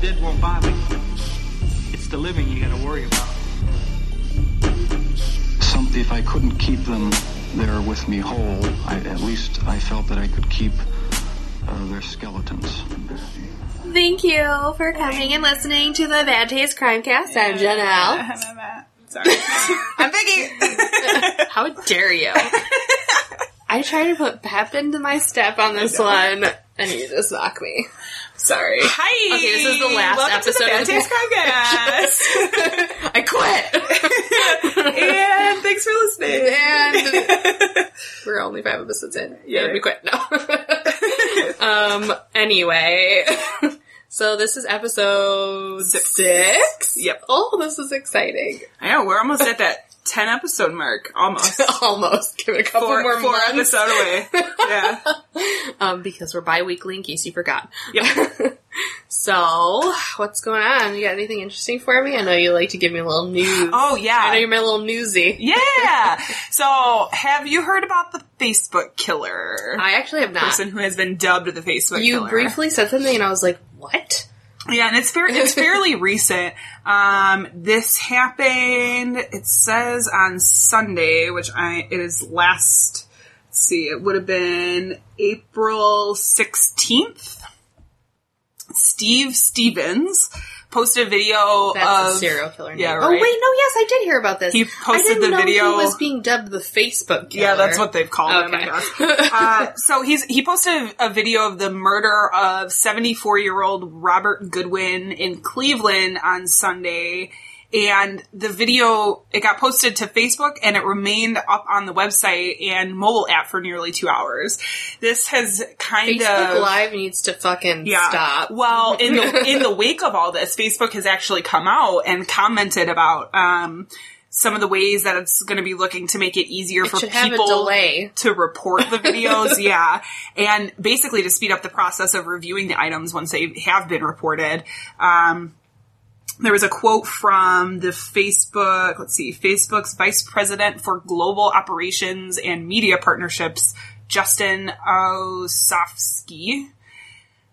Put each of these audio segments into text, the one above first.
dead won't bother you. It's the living you gotta worry about. Something, if I couldn't keep them there with me whole, at least I felt that I could keep their skeletons. Thank you for coming and listening to the Bad Taste Crime Cast. I'm Jenna. I'm Matt. Sorry. I'm Peggy. How dare you? I try to put pep into my step on this one, and you just mock me. Sorry. Hi. Okay, this is the last episode of the Bad Taste Crime Cast. I quit. And thanks for listening. And we're only 5 episodes in. Yeah, and we quit. No. Anyway, so this is episode 6. Yep. Oh, this is exciting. I know. We're almost at that 10 episode mark. Almost. Almost. Give it a couple more months. 4 episode away. Yeah. Because we're bi-weekly in case you forgot. Yep. So, what's going on? You got anything interesting for me? I know you like to give me a little news. Oh, yeah. I know you're my little newsie. Yeah. So, have you heard about the Facebook killer? I actually have not. The person who has been dubbed the Facebook killer. You briefly said something and I was like, what? Yeah, and it's fairly recent. This happened, it says on Sunday, which it would have been April 16th. Steve Stevens posted a video of a serial killer name. Yeah, right? Oh, wait, no, yes, I did hear about this. He posted the video. He was being dubbed the Facebook killer. Yeah, that's what they've called him, I guess. So he posted a video of the murder of 74-year-old Robert Goodwin in Cleveland on Sunday. And the video, it got posted to Facebook and it remained up on the website and mobile app for nearly 2 hours. This has kind of... Facebook Live needs to fucking stop. Well, in the wake of all this, Facebook has actually come out and commented about some of the ways that it's going to be looking to make it easier for people to report the videos. Yeah. And basically to speed up the process of reviewing the items once they have been reported. There was a quote from the Facebook's Vice President for Global Operations and Media Partnerships, Justin Osofsky,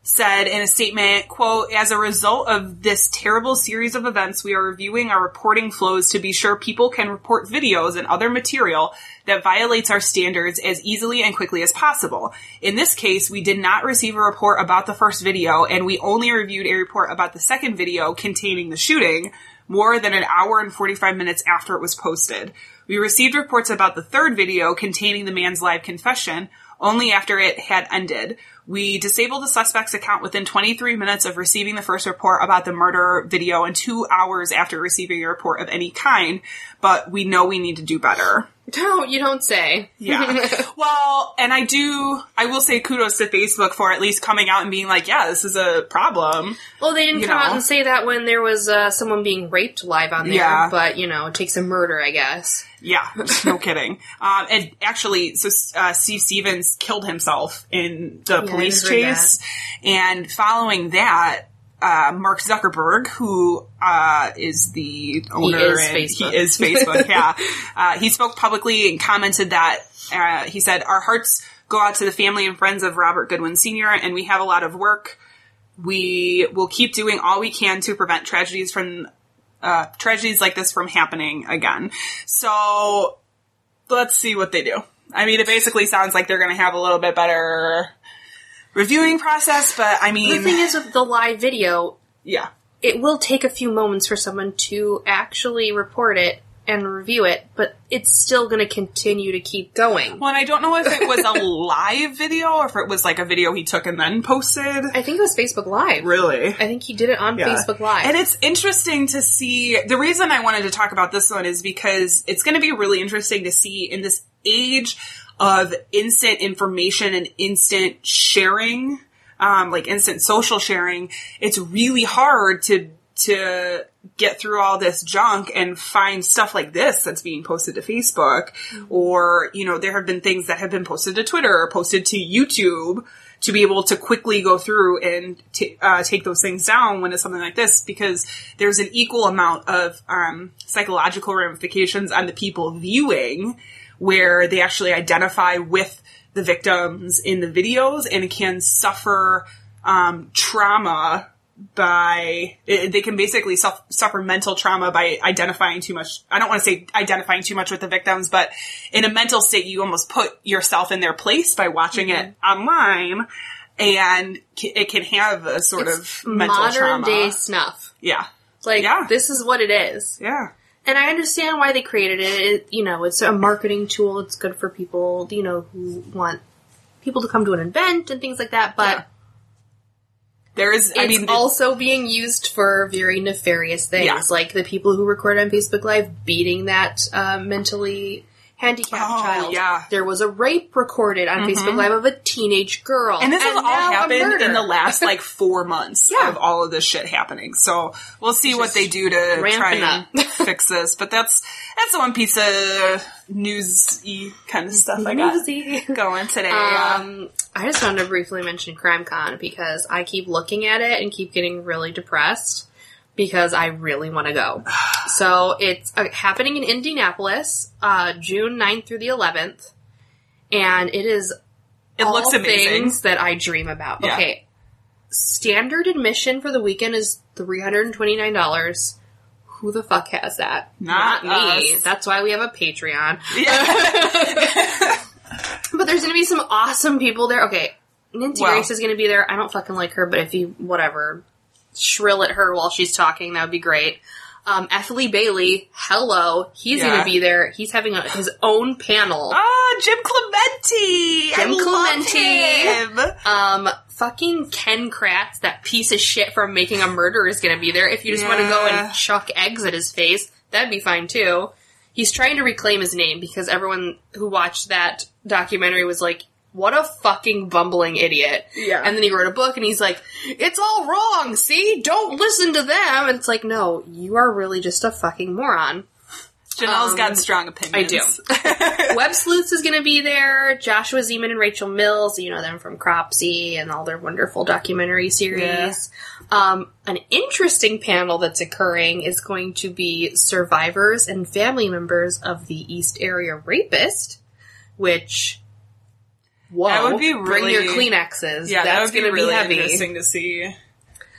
said in a statement, quote, "As a result of this terrible series of events, we are reviewing our reporting flows to be sure people can report videos and other material that violates our standards as easily and quickly as possible. In this case, we did not receive a report about the first video, and we only reviewed a report about the second video containing the shooting more than an hour and 45 minutes after it was posted. We received reports about the third video containing the man's live confession only after it had ended. We disabled the suspect's account within 23 minutes of receiving the first report about the murder video and 2 hours after receiving a report of any kind, but we know we need to do better." No, you don't say. Yeah. Well, and I will say kudos to Facebook for at least coming out and being like, yeah, this is a problem. Well, they didn't come out and say that when there was someone being raped live on there, but, it takes a murder, I guess. Yeah, no kidding. And actually, so Steve Stevens killed himself in the police chase, and following that, Mark Zuckerberg, who is the owner, he is Facebook, yeah. He spoke publicly and commented that he said, "Our hearts go out to the family and friends of Robert Goodwin Sr., and we have a lot of work. We will keep doing all we can to prevent tragedies like this from happening again." So let's see what they do. I mean, it basically sounds like they're going to have a little bit better reviewing process, but I mean... The thing is, with the live video, it will take a few moments for someone to actually report it and review it, but it's still going to continue to keep going. Well, and I don't know if it was a live video or if it was like a video he took and then posted. I think it was Facebook Live. Really? I think he did it on Facebook Live. And it's interesting to see... The reason I wanted to talk about this one is because it's going to be really interesting to see in this age of instant information and instant sharing, like instant social sharing, it's really hard to get through all this junk and find stuff like this that's being posted to Facebook. Or, there have been things that have been posted to Twitter or posted to YouTube to be able to quickly go through and take those things down when it's something like this, because there's an equal amount of psychological ramifications on the people viewing, where they actually identify with the victims in the videos and can suffer trauma by, they can basically suffer mental trauma by identifying too much. I don't want to say identifying too much with the victims, but in a mental state, you almost put yourself in their place by watching it online, and it can have a sort of mental trauma. Modern day snuff. Yeah. Like, this is what it is. Yeah. And I understand why they created it. It's a marketing tool. It's good for people, who want people to come to an event and things like that. But it's also being used for very nefarious things. Yeah. Like the people who record on Facebook Live beating that mentally handicapped child. Yeah. There was a rape recorded on Facebook Live of a teenage girl. And this has all happened in the last 4 months of all of this shit happening. So we'll see what they do to try and fix this. But that's the one piece of newsy kind of stuff I got going today. I just wanted to briefly mention CrimeCon because I keep looking at it and keep getting really depressed because I really want to go. So it's happening in Indianapolis, June 9th through the 11th, and it is looks amazing. Things that I dream about. Yeah. Okay, standard admission for the weekend is $329. Who the fuck has that? Not me. Us. That's why we have a Patreon. Yeah. But there's going to be some awesome people there. Okay, Nancy Grace is going to be there. I don't fucking like her, but if you, whatever, shrill at her while she's talking, that would be great. Ethelie Bailey, hello. He's going to be there. He's having his own panel. Oh, Jim Clemente! I love him! Fucking Ken Kratz, that piece of shit from Making a Murderer, is going to be there. If you just want to go and chuck eggs at his face, that'd be fine, too. He's trying to reclaim his name because everyone who watched that documentary was like, what a fucking bumbling idiot. Yeah. And then he wrote a book and he's like, it's all wrong, see? Don't listen to them. And it's like, no, you are really just a fucking moron. Janelle's got strong opinions. I do. Web Sleuths is going to be there. Joshua Zeman and Rachel Mills, you know them from Cropsey and all their wonderful documentary series. Yeah. An interesting panel that's occurring is going to be survivors and family members of the East Area Rapist, which... Whoa, that would be really, bring your Kleenexes. Yeah, that would be really interesting to see.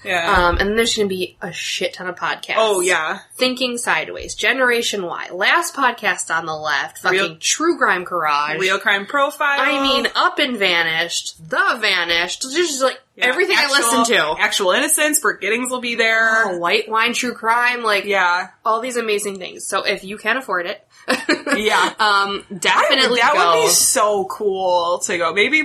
Yeah. And then there's going to be a shit ton of podcasts. Oh, yeah. Thinking Sideways, Generation Y, Last Podcast on the Left, fucking True Crime Garage. Real Crime Profile. I mean, Up and Vanished, The Vanished, just like everything I listen to. Actual Innocence, Bert Giddings will be there. Oh, White Wine, True Crime, all these amazing things. So if you can afford it. Yeah. Definitely would be so cool to go. Maybe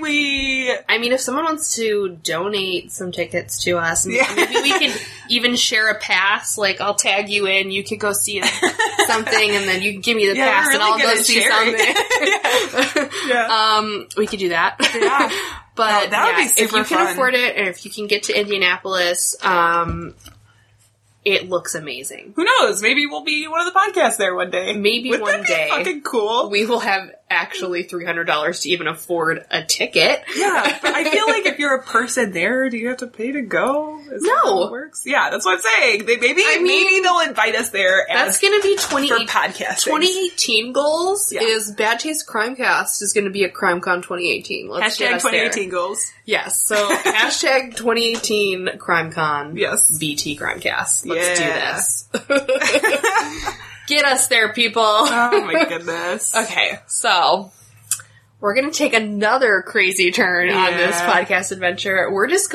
if someone wants to donate some tickets to us, maybe we could even share a pass. Like, I'll tag you in, you could go see something, and then you can give me the pass really, and I'll go see something. Yeah. We could do that. Yeah. But that would be super if you can afford it, and if you can get to Indianapolis, it looks amazing. Who knows? Maybe we'll be one of the podcasts there one day. Maybe wouldn't one day. That be fucking cool? We will have actually $300 to even afford a ticket. Yeah, but I feel like if you're a person there, do you have to pay to go? Is that how it works? Yeah, that's what I'm saying. Maybe they'll invite us there. That's going to be 2018 goals is Bad Taste Crime Cast is going to be at CrimeCon 2018. Let's #get us 2018 there. Goals. Yes. So # 2018 CrimeCon. Yes. BT Crimecast. Let's do this. Get us there, people. Oh, my goodness. Okay, so we're going to take another crazy turn on this podcast adventure. We're just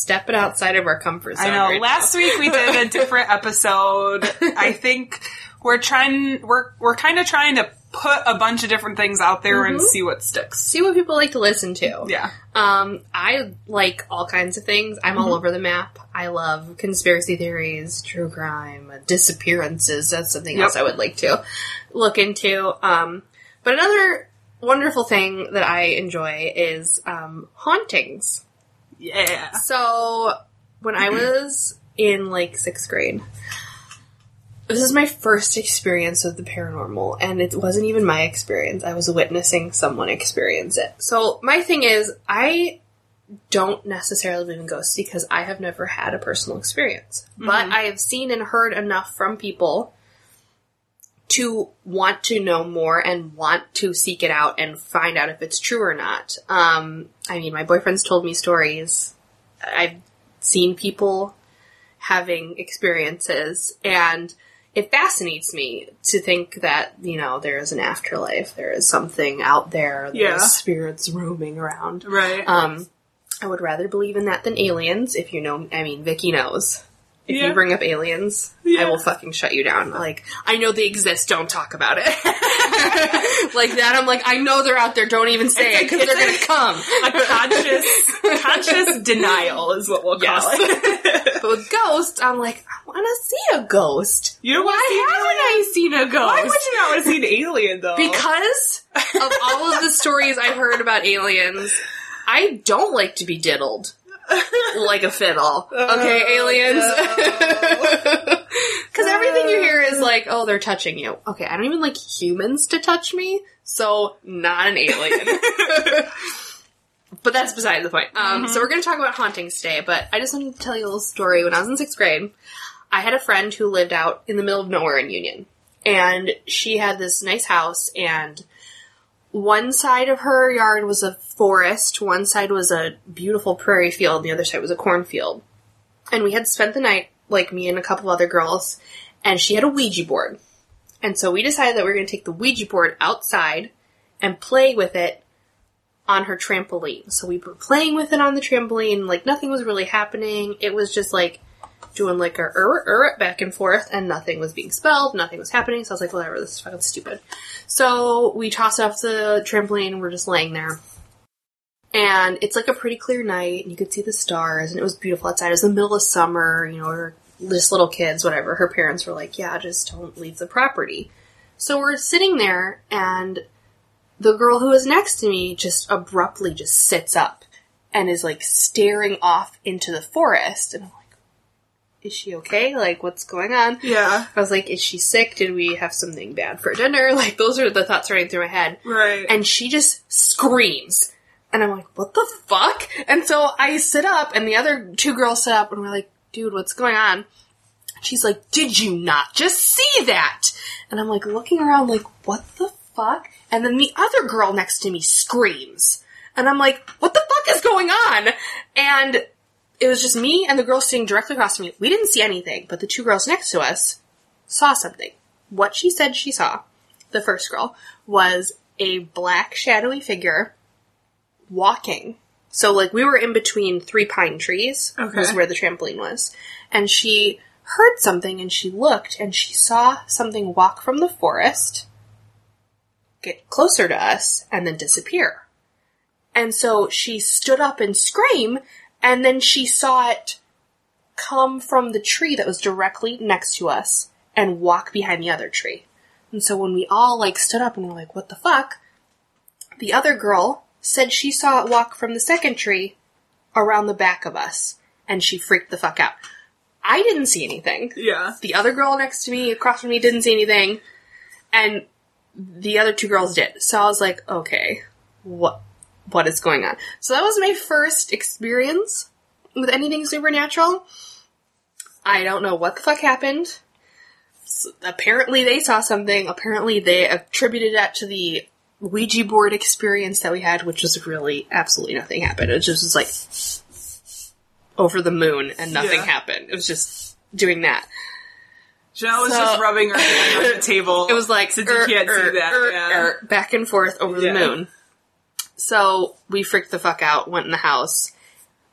stepping outside of our comfort zone. I know. Last week we did a different episode. I think we're kind of trying to put a bunch of different things out there and see what sticks. See what people like to listen to. Yeah. I like all kinds of things. I'm all over the map. I love conspiracy theories, true crime, disappearances. That's something else I would like to look into. But another wonderful thing that I enjoy is hauntings. Yeah. So when I was in 6th grade... This is my first experience with the paranormal, and it wasn't even my experience. I was witnessing someone experience it. So my thing is, I don't necessarily believe in ghosts because I have never had a personal experience. But I have seen and heard enough from people to want to know more and want to seek it out and find out if it's true or not. My boyfriend's told me stories. I've seen people having experiences, and it fascinates me to think that, you know, there is an afterlife, there is something out there, there's spirits roaming around. Right. I would rather believe in that than aliens, if you know, I mean, Vicky knows. If you bring up aliens, I will fucking shut you down. Like, I know they exist, don't talk about it. Like that, I'm like, I know they're out there, don't even say it, because they're going to come. A conscious denial is what we'll call it. But with ghosts, I'm like, I want to see a ghost. Why haven't I seen a ghost? Why would you not want to see an alien, though? Because of all of the stories I've heard about aliens, I don't like to be diddled. Like a fiddle. Okay, aliens. Because everything you hear is like, oh, they're touching you. Okay, I don't even like humans to touch me, so not an alien. But that's beside the point. So we're going to talk about hauntings today, but I just wanted to tell you a little story. When I was in 6th grade, I had a friend who lived out in the middle of nowhere in Union. And she had this nice house, and one side of her yard was a forest, one side was a beautiful prairie field, and the other side was a cornfield. And we had spent the night, like me and a couple other girls, and she had a Ouija board. And so we decided that we were going to take the Ouija board outside and play with it on her trampoline. So we were playing with it on the trampoline, like nothing was really happening. It was just like doing like a back and forth, and nothing was being spelled, nothing was happening, so I was like, whatever, this is fucking stupid. So we tossed off the trampoline, and we're just laying there. And it's like a pretty clear night, and you could see the stars, and it was beautiful outside. It was the middle of summer, you know, we're just little kids, whatever. Her parents were like, yeah, just don't leave the property. So we're sitting there, and the girl who was next to me just abruptly just sits up, and is like staring off into the forest, and is she okay? Like, what's going on? Yeah. I was like, is she sick? Did we have something bad for dinner? Like, those are the thoughts running through my head. Right. And she just screams. And I'm like, what the fuck? And so I sit up, and the other two girls sit up, and we're like, dude, what's going on? And she's like, did you not just see that? And I'm like, looking around, like, what the fuck? And then the other girl next to me screams. And I'm like, what the fuck is going on? And it was just me and the girl sitting directly across from me. We didn't see anything, but the two girls next to us saw something. What she said she saw, the first girl, was a black shadowy figure walking. So, like, we were in between 3 pine trees, was where the trampoline was. And she heard something, and she looked, and she saw something walk from the forest, get closer to us, and then disappear. And so she stood up and screamed. And then she saw it come from the tree that was directly next to us and walk behind the other tree. And so when we all, like, stood up and were like, what the fuck? The other girl said she saw it walk from the second tree around the back of us. And she freaked the fuck out. I didn't see anything. Yeah. The other girl next to me, across from me, didn't see anything. And the other two girls did. So I was like, okay, what is going on? So that was my first experience with anything supernatural. I don't know what the fuck happened. So apparently they saw something. Apparently they attributed that to the Ouija board experience that we had, which was really absolutely nothing happened. It was just like over the moon and nothing happened. It was just doing that. Janelle was just rubbing her hand on the table. It was like, since you can't see that, back and forth over the moon. So we freaked the fuck out, went in the house,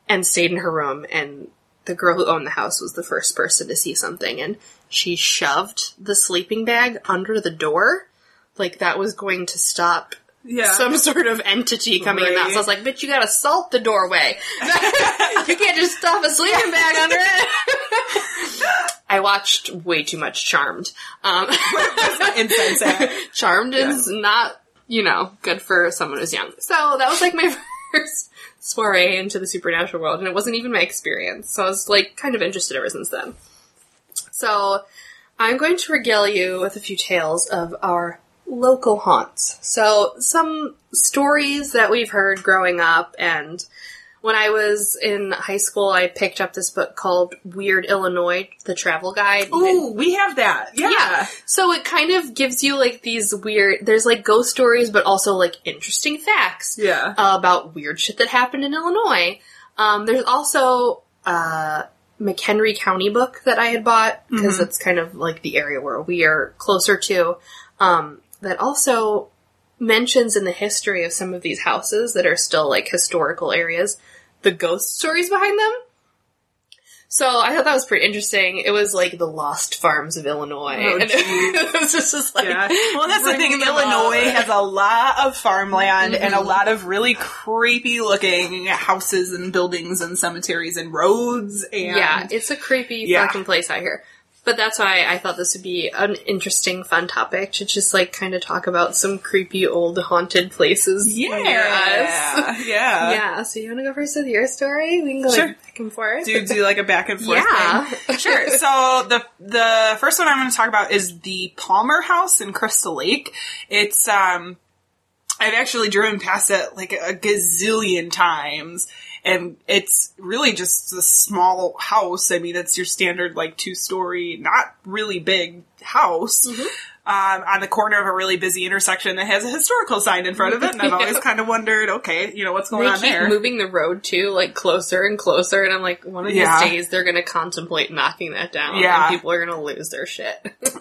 and stayed in her room, and the girl who owned the house was the first person to see something, and she shoved the sleeping bag under the door, like that was going to stop some sort of entity coming in the house. I was like, bitch, you gotta assault the doorway. You can't just stuff a sleeping bag under it. I watched way too much Charmed. Charmed is not, you know, good for someone who's young. So that was, like, my first soiree into the supernatural world, and it wasn't even my experience. So I was, like, kind of interested ever since then. So I'm going to regale you with a few tales of our local haunts. So some stories that we've heard growing up, and when I was in high school, I picked up this book called Weird Illinois, The Travel Guide. Oh, we have that. Yeah. So it kind of gives you, like, these weird, there's, like, ghost stories, but also, like, interesting facts. Yeah. About weird shit that happened in Illinois. There's also McHenry County book that I had bought, because it's kind of like the area where we are closer to, that also mentions in the history of some of these houses that are still like historical areas, the ghost stories behind them. So I thought that was pretty interesting. It was like the Lost Farms of Illinois. Oh, and it was just like, yeah. Well, that's the thing. Illinois has a lot of farmland and a lot of really creepy looking houses and buildings and cemeteries and roads. And yeah, it's a creepy fucking place out here. But that's why I thought this would be an interesting, fun topic to just, like, kind of talk about some creepy, old, haunted places near us. Yeah. Yeah. So you want to go first with your story? We can go like, back and forth. Do like a back and forth thing? Sure. So the first one I'm going to talk about is the Palmer House in Crystal Lake. It's, I've actually driven past it, like, a gazillion times. And it's really just a small house. I mean, it's your standard, like, 2-story, not really big house on the corner of a really busy intersection that has a historical sign in front of it. And I've always kind of wondered, okay, you know, what's going on there? They keep moving the road, too, like, closer and closer. And I'm like, one of these days they're going to contemplate knocking that down. Yeah. And people are going to lose their shit.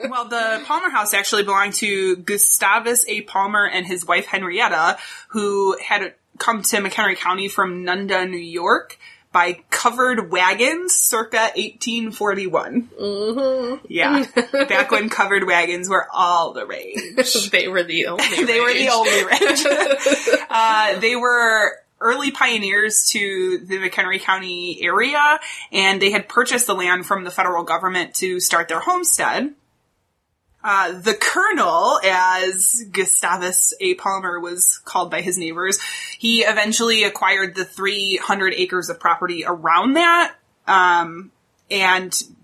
Well, the Palmer House actually belonged to Gustavus A. Palmer and his wife, Henrietta, who had come to McHenry County from Nunda, New York, by covered wagons circa 1841. Yeah. Back when covered wagons were all the rage. They were the only rage. They were the only rage. They were early pioneers to the McHenry County area, and they had purchased the land from the federal government to start their homestead. The Colonel, as Gustavus A. Palmer was called by his neighbors, he eventually acquired the 300 acres of property around that, and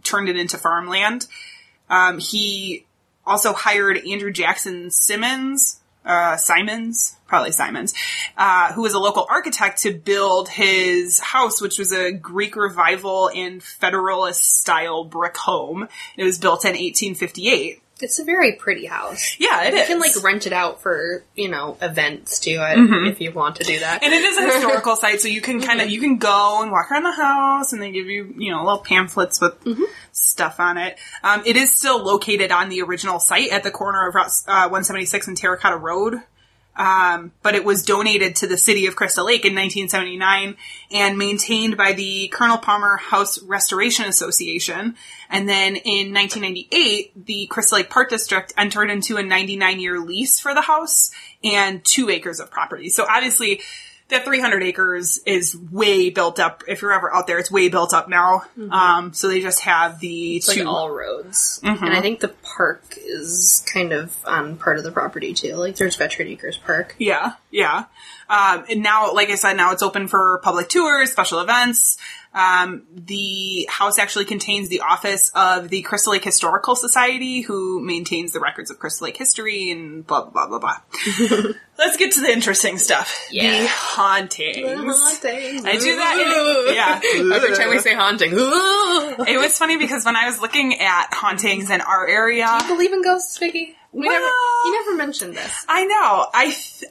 turned it into farmland. He also hired Andrew Jackson Simons, who was a local architect, to build his house, which was a Greek Revival and Federalist-style brick home. It was built in 1858. It's a very pretty house. Yeah, it is. You can, like, rent it out for, you know, events, too, if you want to do that. And it is a historical site, so you can kind of, you can go and walk around the house, and they give you, you know, little pamphlets with stuff on it. It is still located on the original site at the corner of Route 176 and Terracotta Road. But it was donated to the city of Crystal Lake in 1979 and maintained by the Colonel Palmer House Restoration Association. And then in 1998, the Crystal Lake Park District entered into a 99-year lease for the house and 2 acres of property. So obviously, that 300 acres is way built up. If you're ever out there, it's way built up now. So they just have the it's two. Like all roads. And I think the park is kind of on part of the property, too. Like, there's Veteran Acres Park. Yeah, yeah. And now, like I said, now it's open for public tours, special events. The house actually contains the office of the Crystal Lake Historical Society, who maintains the records of Crystal Lake history and blah, blah, blah, blah, blah. Let's get to the interesting stuff. Yeah. The hauntings. I do that every time we say haunting. It was funny because when I was looking at hauntings in our area. Do you believe in ghosts, Vicky? You never mentioned this. I know.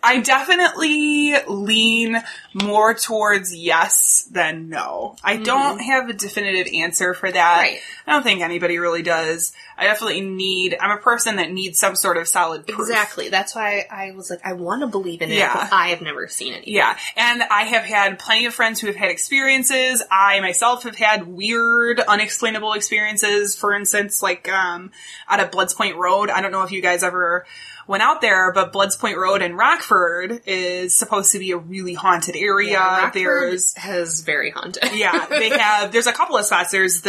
I definitely lean more towards yes than no. I don't have a definitive answer for that. Right. I don't think anybody really does. I definitely I'm a person that needs some sort of solid proof. Exactly. That's why I was like, I want to believe in it, but I have never seen it. Yeah. And I have had plenty of friends who have had experiences. I myself have had weird, unexplainable experiences. For instance, like, out of Bloods Point Road. I don't know if you guys ever went out there, but Bloods Point Road in Rockford is supposed to be a really haunted area. Yeah, Rockford is very haunted. Yeah. There's a couple of spots. There's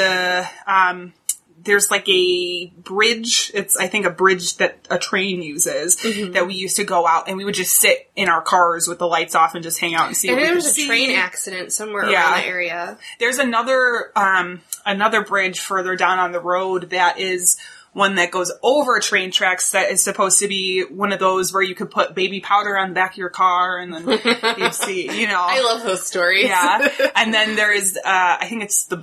there's like a bridge. It's, I think, a bridge that a train uses that we used to go out and we would just sit in our cars with the lights off and just hang out and see. And there was a train accident somewhere around the area. There's another bridge further down on the road that is one that goes over train tracks that is supposed to be one of those where you could put baby powder on the back of your car and then you'd see, you know. I love those stories. Yeah. And then there is, I think it's the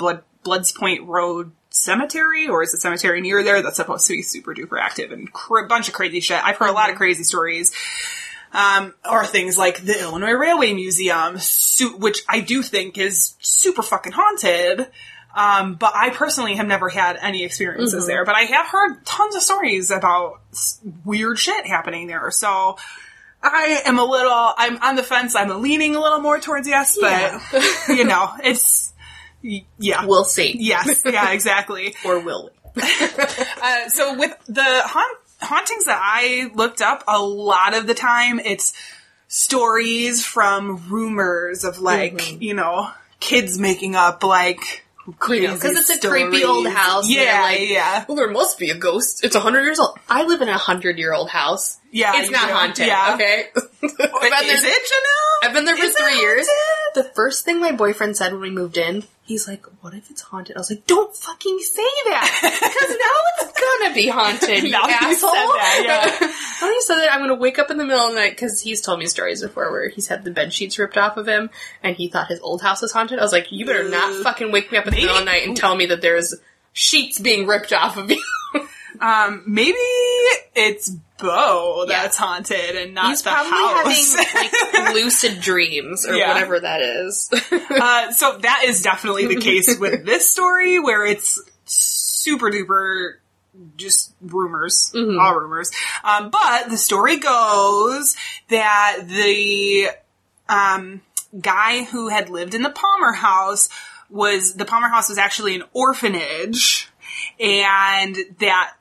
Bloods Point Road Cemetery, or is the cemetery near there that's supposed to be super duper active and a bunch of crazy shit. I've heard a lot of crazy stories. Or things like the Illinois Railway Museum, which I do think is super fucking haunted. But I personally have never had any experiences there. But I have heard tons of stories about weird shit happening there. So I am a little, I'm on the fence. I'm leaning a little more towards yes, but, you know, it's, yeah. We'll see. Yes, yeah, exactly. Or will we? So with the hauntings that I looked up, a lot of the time it's stories from rumors of, like, you know, kids making up, like, crazy because it's a creepy old house. Yeah, like, well, there must be a ghost. It's 100 years old. I live in a 100-year-old house. Yeah, it's not haunted. Yeah. Okay, I've been there for 3 years. The first thing my boyfriend said when we moved in, he's like, "What if it's haunted?" I was like, "Don't fucking say that, because now it's gonna be haunted." Now you asshole. When he said that, I'm gonna wake up in the middle of the night, because he's told me stories before where he's had the bed sheets ripped off of him, and he thought his old house was haunted. I was like, "You better not fucking wake me up in the middle of the night and tell me that there's sheets being ripped off of you." Maybe it's Bo that's haunted and not the house. He's probably having, like, lucid dreams or whatever that is. So that is definitely the case with this story, where it's super duper just rumors, all rumors. But the story goes that the guy who had lived in the Palmer House was actually an orphanage, and that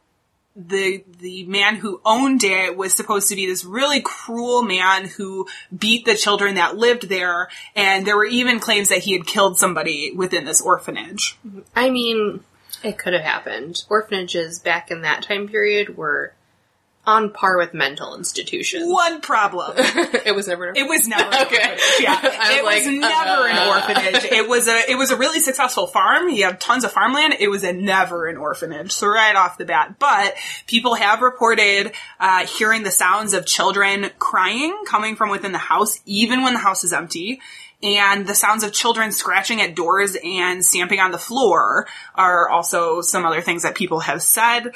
the man who owned it was supposed to be this really cruel man who beat the children that lived there, and there were even claims that he had killed somebody within this orphanage. I mean, it could have happened. Orphanages back in that time period were on par with mental institutions. One problem. It was never an okay. orphanage. Yeah. It was never an orphanage. It was a really successful farm. You have tons of farmland. It was never an orphanage. So right off the bat. But people have reported hearing the sounds of children crying coming from within the house, even when the house is empty. And the sounds of children scratching at doors and stamping on the floor are also some other things that people have said.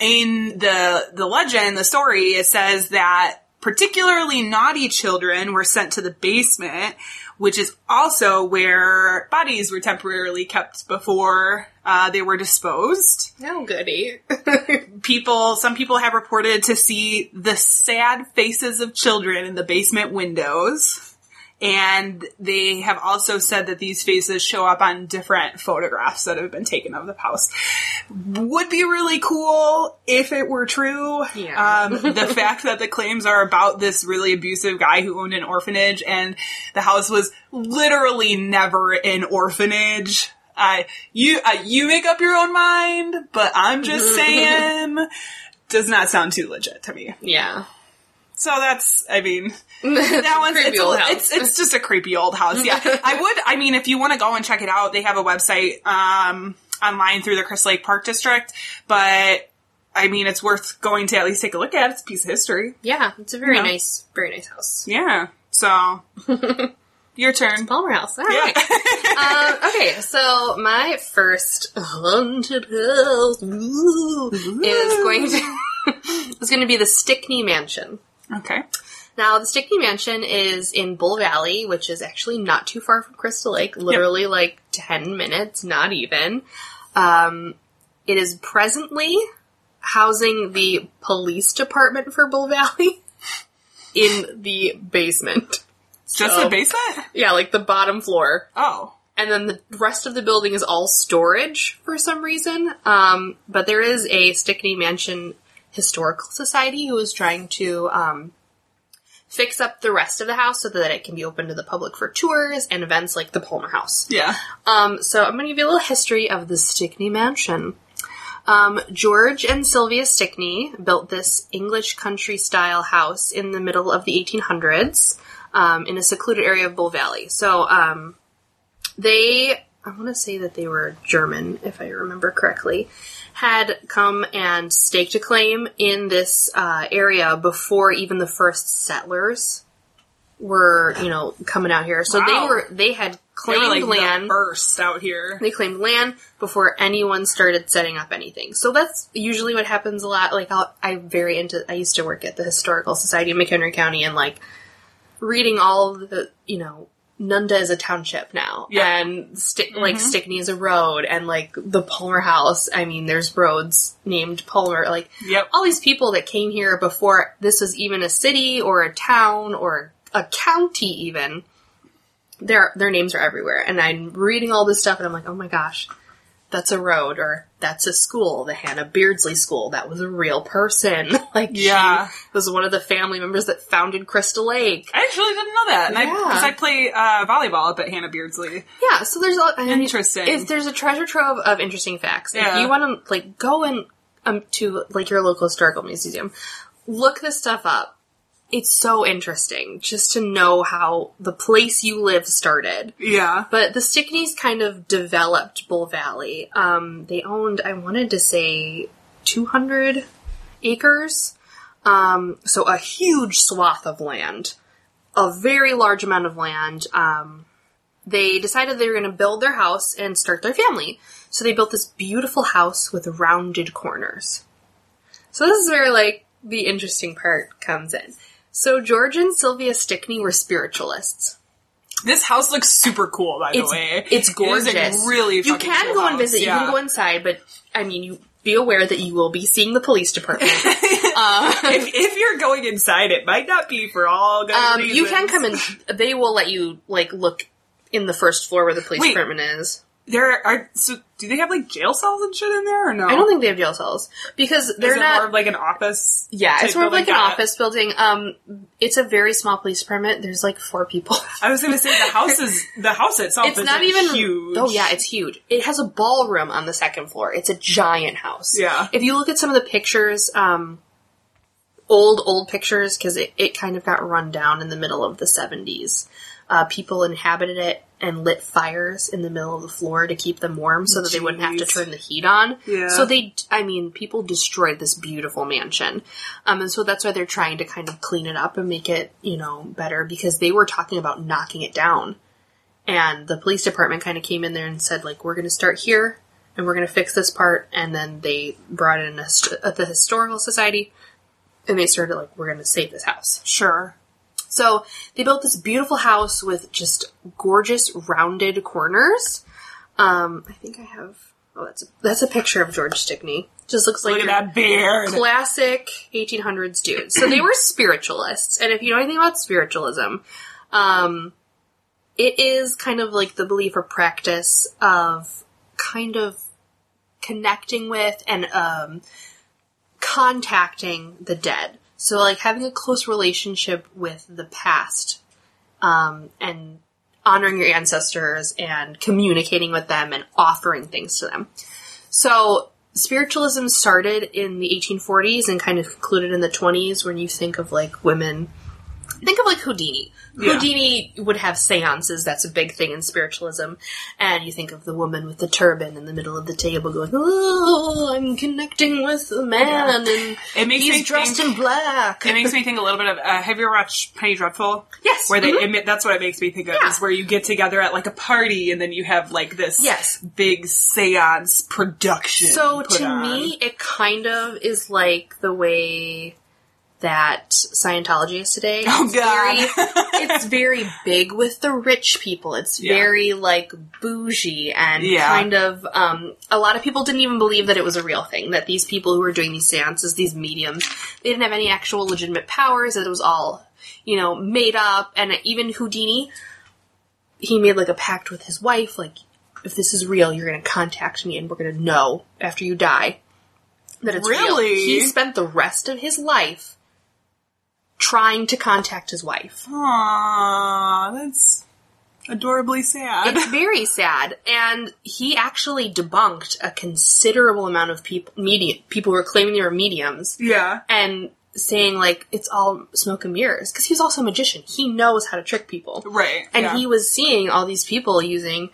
In the legend, the story, it says that particularly naughty children were sent to the basement, which is also where bodies were temporarily kept before they were disposed. Oh, goody. Some people have reported to see the sad faces of children in the basement windows. And they have also said that these faces show up on different photographs that have been taken of the house. Would be really cool if it were true. Yeah. The fact that the claims are about this really abusive guy who owned an orphanage, and the house was literally never an orphanage. You make up your own mind, but I'm just saying, does not sound too legit to me. Yeah. So that's, I mean, that one's it's just a creepy old house. Yeah, if you want to go and check it out, they have a website online through the Crystal Lake Park District. But I mean, it's worth going to at least take a look at. It's a piece of history. Yeah, it's a very nice house. Yeah. So your turn, it's Palmer House. All right. Okay, so my first haunted house is going to be the Stickney Mansion. Okay. Now, the Stickney Mansion is in Bull Valley, which is actually not too far from Crystal Lake. Literally, like, 10 minutes, not even. It is presently housing the police department for Bull Valley in the basement. Just the basement? Yeah, like the bottom floor. Oh. And then the rest of the building is all storage for some reason. But there is a Stickney Mansion Historical Society who is trying to fix up the rest of the house so that it can be open to the public for tours and events like the Palmer House. Yeah. So I'm going to give you a little history of the Stickney Mansion. George and Sylvia Stickney built this English country-style house in the middle of the 1800s in a secluded area of Bull Valley. So I want to say that they were German, if I remember correctly, had come and staked a claim in this area before even the first settlers were, coming out here. So they had claimed land. First out here. They claimed land before anyone started setting up anything. So that's usually what happens a lot. Like, I used to work at the Historical Society of McHenry County, and, like, reading all the, Nunda is a township now, yeah. And Stickney is a road, and like the Palmer House. I mean, there's roads named Palmer. Like, yep. All these people that came here before this was even a city or a town or a county, even their names are everywhere. And I'm reading all this stuff, and I'm like, oh my gosh, that's a road, or that's a school. The Hannah Beardsley School. That was a real person. Like, yeah, she was one of the family members that founded Crystal Lake. I actually didn't know that. And yeah. Because I play volleyball up at Hannah Beardsley. Yeah, so there's a, interesting. There's a treasure trove of interesting facts. Yeah. If you want to like go in to like your local historical museum, look this stuff up. It's so interesting just to know how the place you live started. Yeah. But the Stickneys kind of developed Bull Valley. They owned, I wanted to say, 200 acres. So a huge swath of land. A very large amount of land. They decided they were going to build their house and start their family. So they built this beautiful house with rounded corners. So this is where, like, the interesting part comes in. So George and Sylvia Stickney were spiritualists. This house looks super cool, by the way. It's gorgeous. It's really fucking cool. You can go and visit. Yeah. You can go inside, but, I mean, you be aware that you will be seeing the police department. If you're going inside, it might not be for all good reasons. You can come in. They will let you, like, look in the first floor where the police department is. So do they have, like, jail cells and shit in there, or no? I don't think they have jail cells, because they're not... Is it more of, like, an office? Yeah, it's more of, like, an office building. It's a very small police department. There's, like, 4 people. I was gonna say, the house itself is, like, huge. Oh, yeah, it's huge. It has a ballroom on the second floor. It's a giant house. Yeah. If you look at some of the pictures, old pictures, because it kind of got run down in the middle of the 70s. People inhabited it and lit fires in the middle of the floor to keep them warm so that they wouldn't have to turn the heat on. Yeah. So people destroyed this beautiful mansion. And so that's why they're trying to kind of clean it up and make it, better, because they were talking about knocking it down. And the police department kind of came in there and said, like, we're going to start here and we're going to fix this part. And then they brought in the historical society and they started, like, we're going to save this house. Sure. So they built this beautiful house with just gorgeous rounded corners. I think I have... Oh, that's a picture of George Stickney. Just looks like... Look at that beard. Classic 1800s dude. So they were spiritualists. And if you know anything about spiritualism, it is kind of like the belief or practice of kind of connecting with and contacting the dead. So, like, having a close relationship with the past, and honoring your ancestors and communicating with them and offering things to them. So, spiritualism started in the 1840s and kind of concluded in the 20s when you think of, like, women. Think of, like, Houdini. Yeah. Houdini would have seances. That's a big thing in spiritualism. And you think of the woman with the turban in the middle of the table going, oh, I'm connecting with the man, yeah. And he's dressed in black. It makes me think a little bit of, have you ever watched Penny Dreadful? Yes. Where that's what it makes me think of, yeah. Is where you get together at, like, a party and then you have, like, this big seance production. So, to me, it kind of is like the way... that Scientology is today. Oh, God. It's very big with the rich people. It's very, like, bougie and kind of... a lot of people didn't even believe that it was a real thing, that these people who were doing these seances, these mediums, they didn't have any actual legitimate powers, that it was all, made up. And even Houdini, he made, like, a pact with his wife, like, if this is real, you're going to contact me and we're going to know after you die that it's real. He spent the rest of his life trying to contact his wife. Aww, that's adorably sad. It's very sad. And he actually debunked a considerable amount of people who were claiming they were mediums. Yeah. And saying, like, it's all smoke and mirrors. Because he's also a magician. He knows how to trick people. Right. And he was seeing all these people using,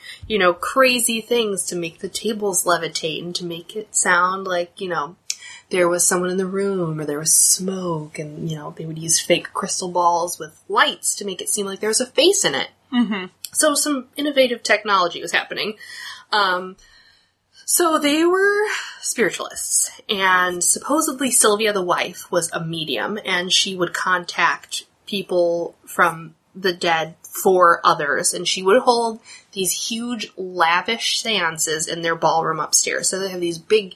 crazy things to make the tables levitate and to make it sound like, there was someone in the room, or there was smoke, and, they would use fake crystal balls with lights to make it seem like there was a face in it. Mm-hmm. So some innovative technology was happening. So they were spiritualists, and supposedly Sylvia, the wife, was a medium, and she would contact people from the dead for others, and she would hold these huge, lavish seances in their ballroom upstairs. So they have these big,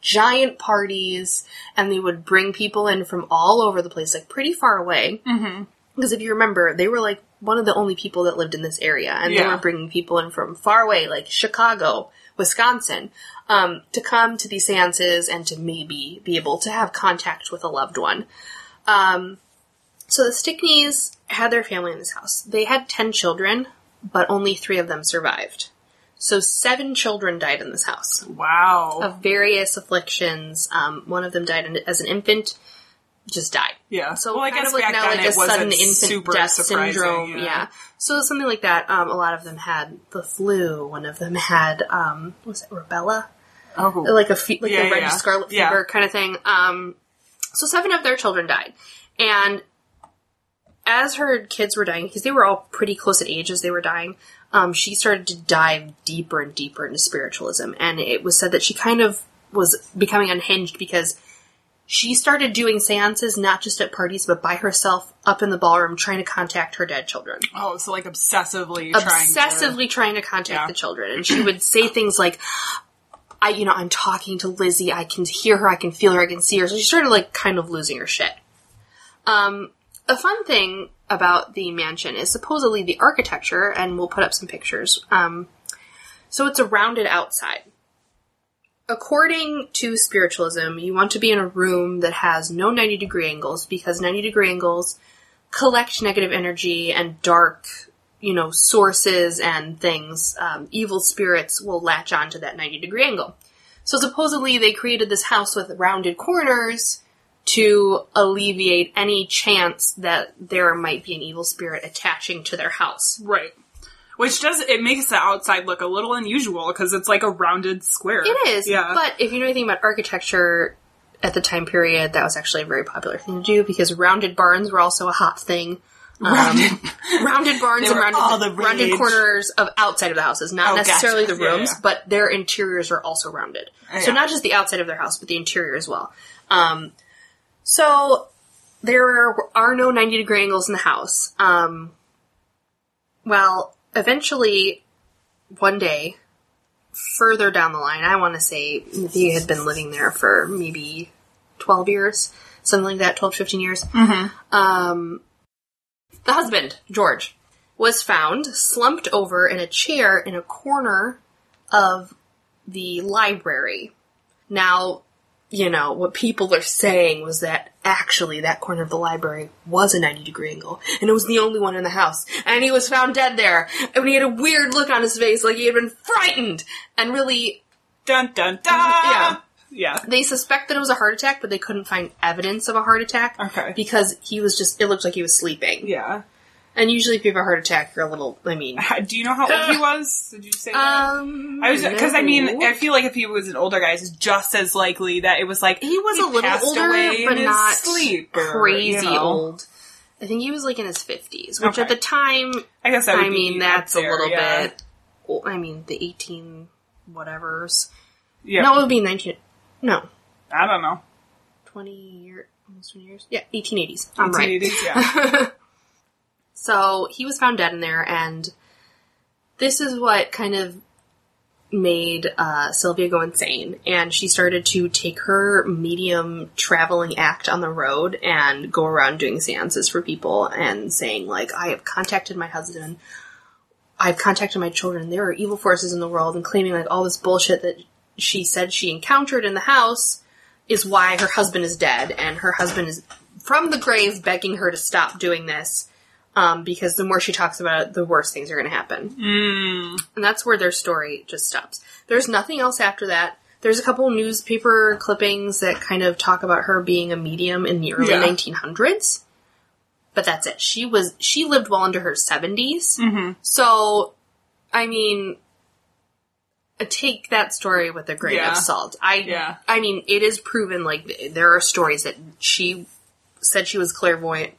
giant parties, and they would bring people in from all over the place, like pretty far away. Mm-hmm. Because if you remember, they were like one of the only people that lived in this area, and yeah. they were bringing people in from far away, like Chicago, Wisconsin, to come to these seances and to maybe be able to have contact with a loved one. So the Stickneys had their family in this house. They had 10 children, but only 3 of them survived. So 7 children died in this house. Wow. Of various afflictions. One of them died as an infant, just died. Yeah. So well, kind of like now, like a sudden infant death syndrome. Yeah. yeah. So something like that. A lot of them had the flu. One of them had, what was it, rubella? Oh. Like a the red scarlet fever kind of thing. So 7 of their children died. And as her kids were dying, because they were all pretty close in age as they were dying, she started to dive deeper and deeper into spiritualism. And it was said that she kind of was becoming unhinged because she started doing seances, not just at parties, but by herself up in the ballroom trying to contact her dead children. Oh, so like obsessively trying to contact the children. And she would say things like, I'm talking to Lizzie. I can hear her. I can feel her. I can see her. So she started like kind of losing her shit. A fun thing about the mansion is supposedly the architecture, and we'll put up some pictures. So it's a rounded outside. According to spiritualism, you want to be in a room that has no 90-degree angles, because 90-degree angles collect negative energy and dark, sources and things. Evil spirits will latch onto that 90-degree angle. So supposedly they created this house with rounded corners to alleviate any chance that there might be an evil spirit attaching to their house. Right. Which makes the outside look a little unusual, because it's like a rounded square. It is, yeah. But if you know anything about architecture at the time period, that was actually a very popular thing to do, because rounded barns were also a hot thing. Rounded barns and rounded corners of outside of the houses, not necessarily the rooms, but their interiors are also rounded. Yeah. So not just the outside of their house, but the interior as well. So there are no 90-degree angles in the house. Eventually, one day, further down the line, I want to say they had been living there for maybe 12 years, something like that, 12, 15 years. Mm-hmm. The husband, George, was found slumped over in a chair in a corner of the library. Now, what people are saying was that actually that corner of the library was a 90-degree angle, and it was the only one in the house, and he was found dead there, and he had a weird look on his face like he had been frightened, and really... Dun, dun, dun! Yeah. They suspect that it was a heart attack, but they couldn't find evidence of a heart attack. Okay. Because it looked like he was sleeping. Yeah. And usually if you have a heart attack, you're a little, Do you know how old he was? Did you say that? I feel like if he was an older guy, it's just as likely that it was like, he was a little older, but not crazy old. I think he was like in his 50s, which at the time, I guess that's a little bit, the 18 whatevers. Yeah. No, it would be 19, no. I don't know. 20 years? Yeah, 1880s. I'm right. 1880s, yeah. So he was found dead in there, and this is what kind of made Sylvia go insane. And she started to take her medium traveling act on the road and go around doing seances for people and saying, like, I have contacted my husband, I've contacted my children, there are evil forces in the world, and claiming, like, all this bullshit that she said she encountered in the house is why her husband is dead, and her husband is from the grave begging her to stop doing this. Because the more she talks about it, the worse things are going to happen. Mm. And that's where their story just stops. There's nothing else after that. There's a couple newspaper clippings that kind of talk about her being a medium in the early 1900s. But that's it. She lived well into her 70s. Mm-hmm. So, take that story with a grain of salt. It is proven, like, there are stories that she said she was clairvoyant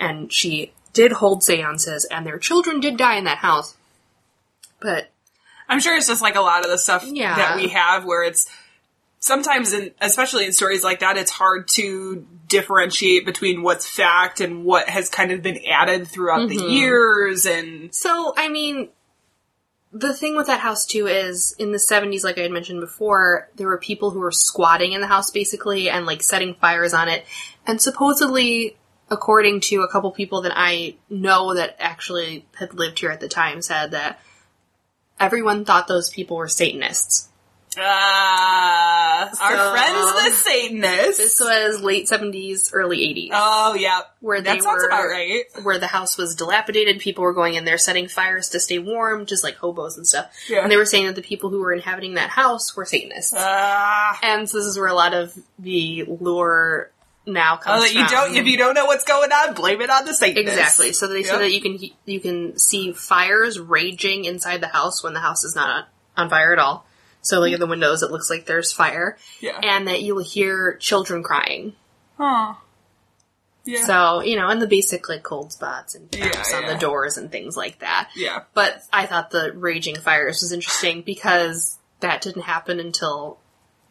and she did hold seances, and their children did die in that house. But I'm sure it's just like a lot of the stuff that we have where it's sometimes, especially in stories like that, it's hard to differentiate between what's fact and what has kind of been added throughout the years. And so, I mean, the thing with that house, too, is in the 70s, like I had mentioned before, there were people who were squatting in the house, basically, and, like, setting fires on it. And supposedly, according to a couple people that I know that actually had lived here at the time, said that everyone thought those people were Satanists. So, our friends the Satanists. This was late 70s, early 80s. Oh, yeah. That sounds about right. Where the house was dilapidated, people were going in there setting fires to stay warm, just like hobos and stuff. Yeah. And they were saying that the people who were inhabiting that house were Satanists. And so this is where a lot of the lore now comes from. If you don't know what's going on, blame it on the Satanists. Exactly. So they said that you can see fires raging inside the house when the house is not on fire at all. So, like, in the windows, it looks like there's fire. Yeah. And that you'll hear children crying. Huh. Yeah. So, you know, and the basic, like, cold spots and taps on the doors and things like that. Yeah. But I thought the raging fires was interesting because that didn't happen until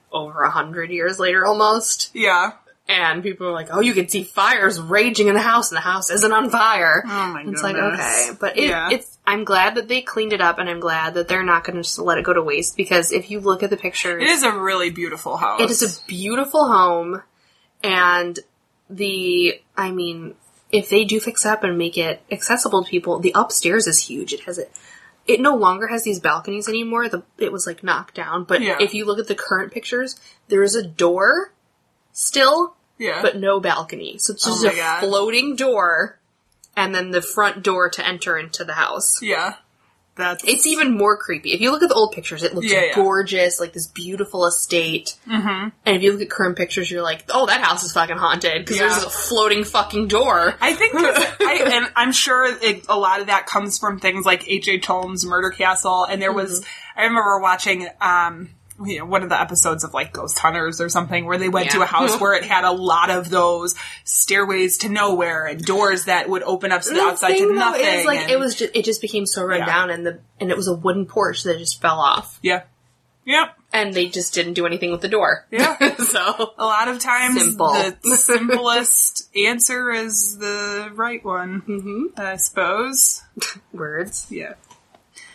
over 100 years later, almost. Yeah. And people were like, oh, you can see fires raging in the house, and the house isn't on fire. Oh, my goodness. It's like, okay. But it's I'm glad that they cleaned it up, and I'm glad that they're not going to just let it go to waste, because if you look at the pictures... It is a really beautiful house. It is a beautiful home, and if they do fix up and make it accessible to people, the upstairs is huge. It no longer has these balconies anymore. It was, like, knocked down, but if you look at the current pictures, there is a door... Still, but no balcony. So it's just a floating door, and then the front door to enter into the house. Yeah. It's even more creepy. If you look at the old pictures, it looks gorgeous, like this beautiful estate. Mm-hmm. And if you look at current pictures, you're like, oh, that house is fucking haunted, because there's a floating fucking door. I think, and I'm sure a lot of that comes from things like H.H. Holmes' Murder Castle, and there was, I remember watching, you know, one of the episodes of, like, Ghost Hunters or something, where they went to a house where it had a lot of those stairways to nowhere and doors that would open up to the outside to nothing. It was like, it just became so run down, and it was a wooden porch that just fell off. Yeah. Yep. And they just didn't do anything with the door. Yeah. So. A lot of times the simplest answer is the right one. Mm-hmm. I suppose. Words. Yeah.